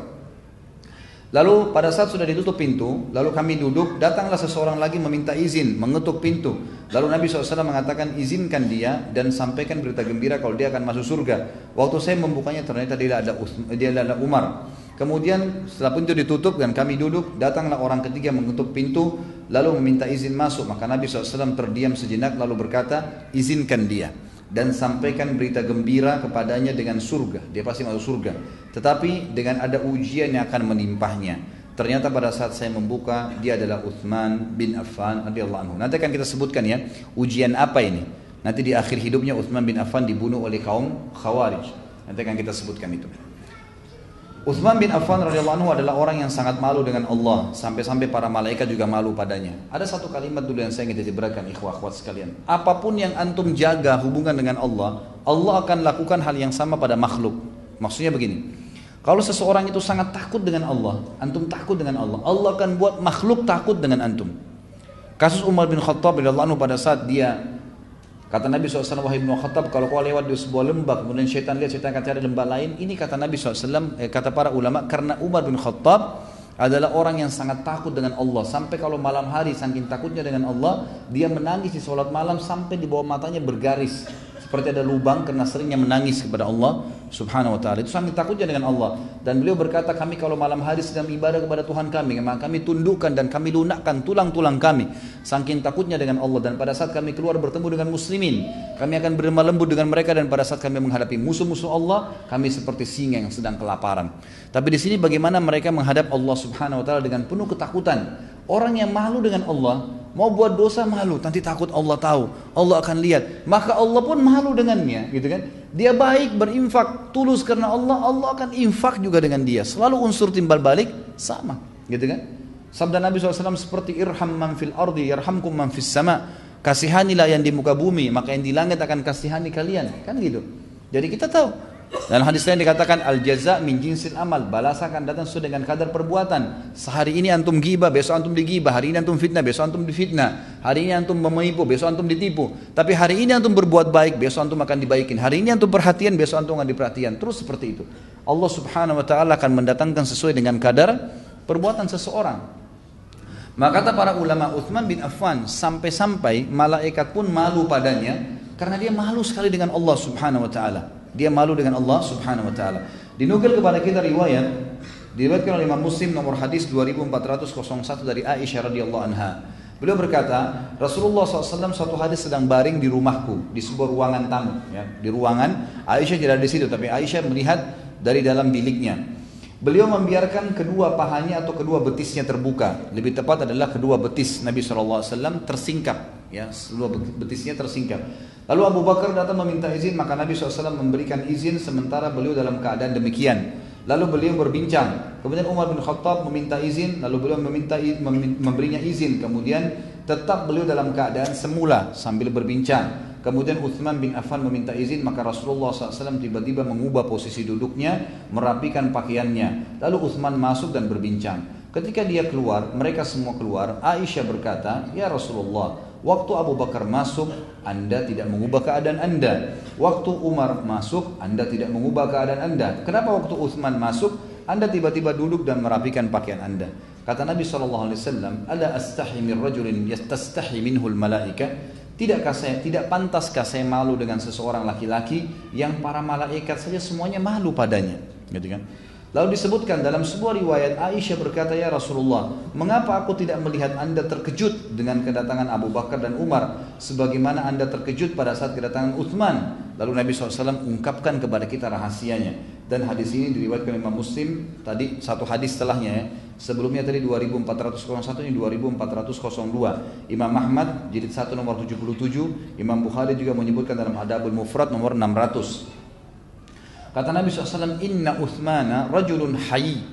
Lalu pada saat sudah ditutup pintu, lalu kami duduk, datanglah seseorang lagi meminta izin, mengetuk pintu. Lalu Nabi shallallahu alaihi wasallam mengatakan, izinkan dia dan sampaikan berita gembira kalau dia akan masuk surga. Waktu saya membukanya ternyata dia ada, dia ada Umar. Kemudian setelah pintu ditutup dan kami duduk, datanglah orang ketiga mengetuk pintu, lalu meminta izin masuk. Maka Nabi shallallahu alaihi wasallam terdiam sejenak lalu berkata, izinkan dia dan sampaikan berita gembira kepadanya dengan surga. Dia pasti masuk surga, tetapi dengan ada ujian yang akan menimpahnya. Ternyata pada saat saya membuka, dia adalah Uthman bin Affan radhiyallahu anhu. Nanti akan kita sebutkan ya, ujian apa ini. Nanti di akhir hidupnya Uthman bin Affan dibunuh oleh kaum Khawarij. Nanti akan kita sebutkan itu. Uthman bin Affan radhiyallahu anhu adalah orang yang sangat malu dengan Allah, sampai-sampai para malaikat juga malu padanya. Ada satu kalimat dulu yang saya ingin diberikan, ikhwah-ikhwat sekalian. Apapun yang antum jaga hubungan dengan Allah, Allah akan lakukan hal yang sama pada makhluk. Maksudnya begini, kalau seseorang itu sangat takut dengan Allah, antum takut dengan Allah, Allah akan buat makhluk takut dengan antum. Kasus Umar bin Khattab radhiyallahu anhu pada saat dia, kata Nabi shallallahu alaihi wasallam, wahai Ibnu Khattab, kalau kau lewat di sebuah lembah, kemudian syaitan lihat, syaitan akan cari lembah lain. Ini kata Nabi shallallahu alaihi wasallam, eh, kata para ulama, karena Umar bin Khattab adalah orang yang sangat takut dengan Allah. Sampai kalau malam hari, saking takutnya dengan Allah, dia menangis di sholat malam sampai di bawah matanya bergaris, seperti ada lubang, karena seringnya menangis kepada Allah subhanahu wa ta'ala. Itu saking takutnya dengan Allah. Dan beliau berkata, kami kalau malam hari sedang ibadah kepada Tuhan kami, maka kami tundukkan dan kami lunakkan tulang-tulang kami, saking takutnya dengan Allah. Dan pada saat kami keluar bertemu dengan muslimin, kami akan berlemah lembut dengan mereka. Dan pada saat kami menghadapi musuh-musuh Allah, kami seperti singa yang sedang kelaparan. Tapi di sini bagaimana mereka menghadap Allah subhanahu wa ta'ala dengan penuh ketakutan. Orang yang malu dengan Allah, mau buat dosa malu, nanti takut Allah tahu, Allah akan lihat, maka Allah pun malu dengannya, gitu kan? Dia baik, berinfak, tulus karena Allah, Allah akan infak juga dengan dia. Selalu unsur timbal balik sama, gitu kan? Sabda Nabi shallallahu alaihi wasallam seperti irham man fil ardi yarhamkum man fis sama, kasihanilah yang di muka bumi, maka yang di langit akan kasihani kalian, kan gitu? Jadi kita tahu. Dan hadis lain dikatakan al-jaza min jinsil amal, balasan akan datang sesuai dengan kadar perbuatan. Sehari ini antum ghibah, besok antum digibah. Hari ini antum fitnah, besok antum difitnah. Hari ini antum menipu, besok antum ditipu. Tapi hari ini antum berbuat baik, besok antum akan dibaikin. Hari ini antum perhatian, besok antum akan diperhatian. Terus seperti itu. Allah subhanahu wa ta'ala akan mendatangkan sesuai dengan kadar perbuatan seseorang. Maka kata para ulama, Uthman bin Affan sampai-sampai malaikat pun malu padanya, karena dia malu sekali dengan Allah subhanahu wa ta'ala. Dia malu dengan Allah subhanahu wa ta'ala. Dinukil kepada kita riwayat, diriwayatkan oleh Imam Muslim nomor hadis dua ribu empat ratus satu dari Aisyah radhiyallahu anha. Beliau berkata, Rasulullah shallallahu alaihi wasallam suatu hadis sedang baring di rumahku, di sebuah ruangan tamu, ya. Di ruangan, Aisyah tidak di situ, tapi Aisyah melihat dari dalam biliknya. Beliau membiarkan kedua pahanya atau kedua betisnya terbuka. Lebih tepat adalah kedua betis Nabi shallallahu alaihi wasallam tersingkap, ya, kedua betisnya tersingkap. Lalu Abu Bakar datang meminta izin, maka Nabi shallallahu alaihi wasallam memberikan izin sementara beliau dalam keadaan demikian. Lalu beliau berbincang. Kemudian Umar bin Khattab meminta izin, lalu beliau meminta memberinya izin. Kemudian tetap beliau dalam keadaan semula sambil berbincang. Kemudian Uthman bin Affan meminta izin, maka Rasulullah shallallahu alaihi wasallam tiba-tiba mengubah posisi duduknya, merapikan pakaiannya. Lalu Uthman masuk dan berbincang. Ketika dia keluar, mereka semua keluar. Aisyah berkata, ya Rasulullah, waktu Abu Bakar masuk, Anda tidak mengubah keadaan Anda. Waktu Umar masuk, Anda tidak mengubah keadaan Anda. Kenapa waktu Uthman masuk, Anda tiba-tiba duduk dan merapikan pakaian Anda? Kata Nabi shallallahu alaihi wasallam, Ala astahi min rajulin yastastahi minhul malaika. Tidakkah saya, tidak pantaskah saya malu dengan seseorang laki-laki yang para malaikat saja semuanya malu padanya? Gitu kan? Lalu disebutkan dalam sebuah riwayat, Aisyah berkata, ya Rasulullah, mengapa aku tidak melihat Anda terkejut dengan kedatangan Abu Bakar dan Umar, sebagaimana Anda terkejut pada saat kedatangan Uthman? Lalu Nabi shallallahu alaihi wasallam ungkapkan kepada kita rahasianya. Dan hadis ini diriwayatkan oleh Imam Muslim, tadi satu hadis setelahnya ya. Sebelumnya tadi dua ribu empat ratus satu, ini dua ribu empat ratus dua. Imam Muhammad, jilid satu nomor tujuh puluh tujuh, Imam Bukhari juga menyebutkan dalam Adabul Mufrad nomor enam ratus. Kata Nabi shallallahu alaihi wasallam, Inna Uthmana rajulun hayy,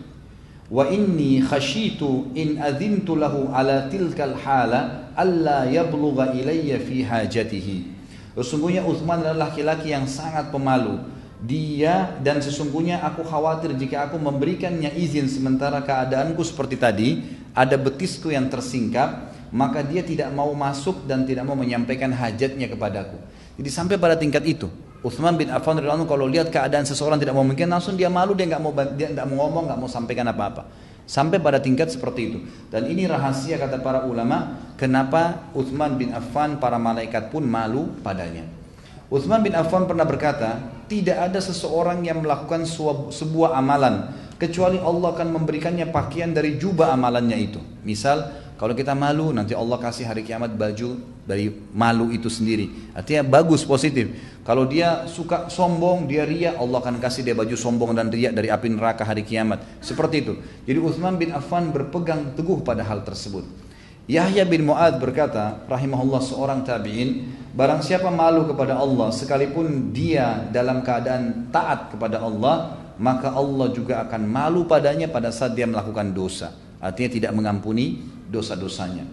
wa inni khashitu in adhintu lahu ala tilkal hala, alla yablugha ilayya fi hajatihi. Sesungguhnya Uthman adalah laki-laki yang sangat pemalu. Dia dan sesungguhnya aku khawatir jika aku memberikannya izin sementara keadaanku seperti tadi, ada betisku yang tersingkap, maka dia tidak mau masuk dan tidak mau menyampaikan hajatnya kepadaku. Jadi sampai pada tingkat itu. Uthman bin Affan radhiyallahu anhu kalau lihat keadaan seseorang tidak memungkinkan, langsung dia malu, dia nggak mau, dia nggak mau ngomong, nggak mau sampaikan apa-apa. Sampai pada tingkat seperti itu. Dan ini rahasia kata para ulama, kenapa Uthman bin Affan para malaikat pun malu padanya. Uthman bin Affan pernah berkata, tidak ada seseorang yang melakukan sebuah amalan kecuali Allah akan memberikannya pakaian dari jubah amalannya itu. Misal kalau kita malu, nanti Allah kasih hari kiamat baju dari malu itu sendiri. Artinya bagus, positif. Kalau dia suka sombong, dia ria, Allah akan kasih dia baju sombong dan ria dari api neraka hari kiamat. Seperti itu. Jadi Uthman bin Affan berpegang teguh pada hal tersebut. Yahya bin Mu'ad berkata, rahimahullah, seorang tabi'in, barang siapa malu kepada Allah sekalipun dia dalam keadaan taat kepada Allah, maka Allah juga akan malu padanya pada saat dia melakukan dosa. Artinya tidak mengampuni dosa-dosanya.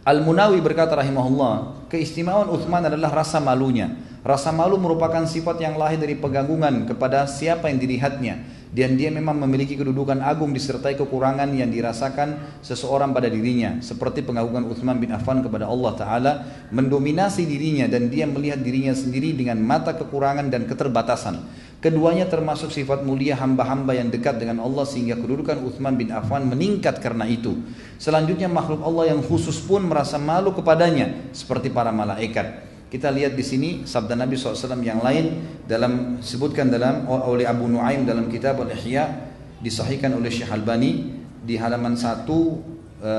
Al-Munawi berkata rahimahullah, keistimewaan Uthman adalah rasa malunya. Rasa malu merupakan sifat yang lahir dari pegangungan kepada siapa yang dilihatnya, dan dia memang memiliki kedudukan agung disertai kekurangan yang dirasakan seseorang pada dirinya, seperti pengagungan Uthman bin Affan kepada Allah Ta'ala mendominasi dirinya, dan dia melihat dirinya sendiri dengan mata kekurangan dan keterbatasan. Keduanya termasuk sifat mulia hamba-hamba yang dekat dengan Allah, sehingga kedudukan Uthman bin Affan meningkat karena itu. Selanjutnya makhluk Allah yang khusus pun merasa malu kepadanya, seperti para malaikat. Kita lihat di sini sabda Nabi shallallahu alaihi wasallam yang lain dalam disebutkan dalam oleh Abu Nuaim dalam kitab Al-Ihya, disahihkan oleh Syekh Albani di halaman satu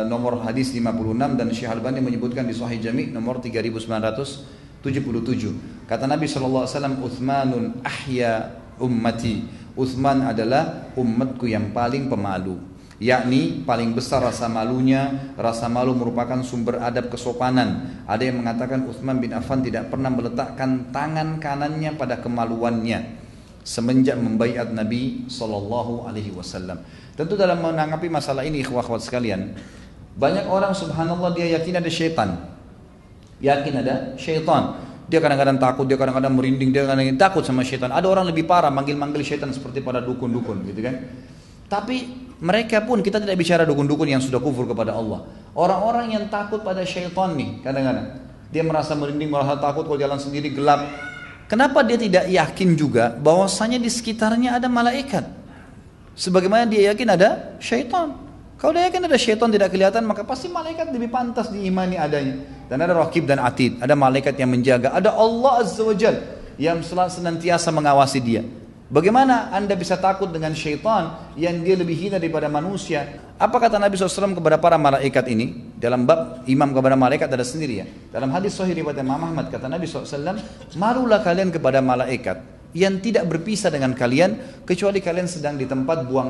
nomor hadis lima puluh enam, dan Syekh Albani menyebutkan di Sahih Jami' nomor tiga ribu sembilan ratus tujuh puluh tujuh. Kata Nabi shallallahu alaihi wasallam, Uthmanun ahya ummati, Uthman adalah umatku yang paling pemalu, yakni paling besar rasa malunya. Rasa malu merupakan sumber adab kesopanan. Ada yang mengatakan Uthman bin Affan tidak pernah meletakkan tangan kanannya pada kemaluannya semenjak membaiat Nabi shallallahu alaihi wasallam. Tentu dalam menanggapi masalah ini, ikhwah-ikhwah sekalian, banyak orang subhanallah dia yakin ada syaitan, yakin ada syaitan. Dia kadang-kadang takut, dia kadang-kadang merinding, dia kadang-kadang takut sama syaitan. Ada orang lebih parah, manggil-manggil syaitan seperti pada dukun-dukun gitu kan. Tapi mereka pun, kita tidak bicara dukun-dukun yang sudah kufur kepada Allah, orang-orang yang takut pada syaitan nih, kadang-kadang dia merasa merinding, merasa takut kalau jalan sendiri gelap. Kenapa dia tidak yakin juga bahwasanya di sekitarnya ada malaikat sebagaimana dia yakin ada syaitan? Kalau dia yakin ada syaitan tidak kelihatan, maka pasti malaikat lebih pantas diimani adanya. Dan ada rakib dan atid, ada malaikat yang menjaga, ada Allah Azza wa Jalla yang senantiasa mengawasi dia. Bagaimana anda bisa takut dengan syaitan yang dia lebih hina daripada manusia? Apa kata Nabi shallallahu alaihi wasallam kepada para malaikat ini? Dalam bab imam kepada malaikat ada sendiri ya. Dalam hadis sahih riwayat Imam Muhammad, kata Nabi shallallahu alaihi wasallam, malulah kalian kepada malaikat yang tidak berpisah dengan kalian kecuali kalian sedang di tempat buang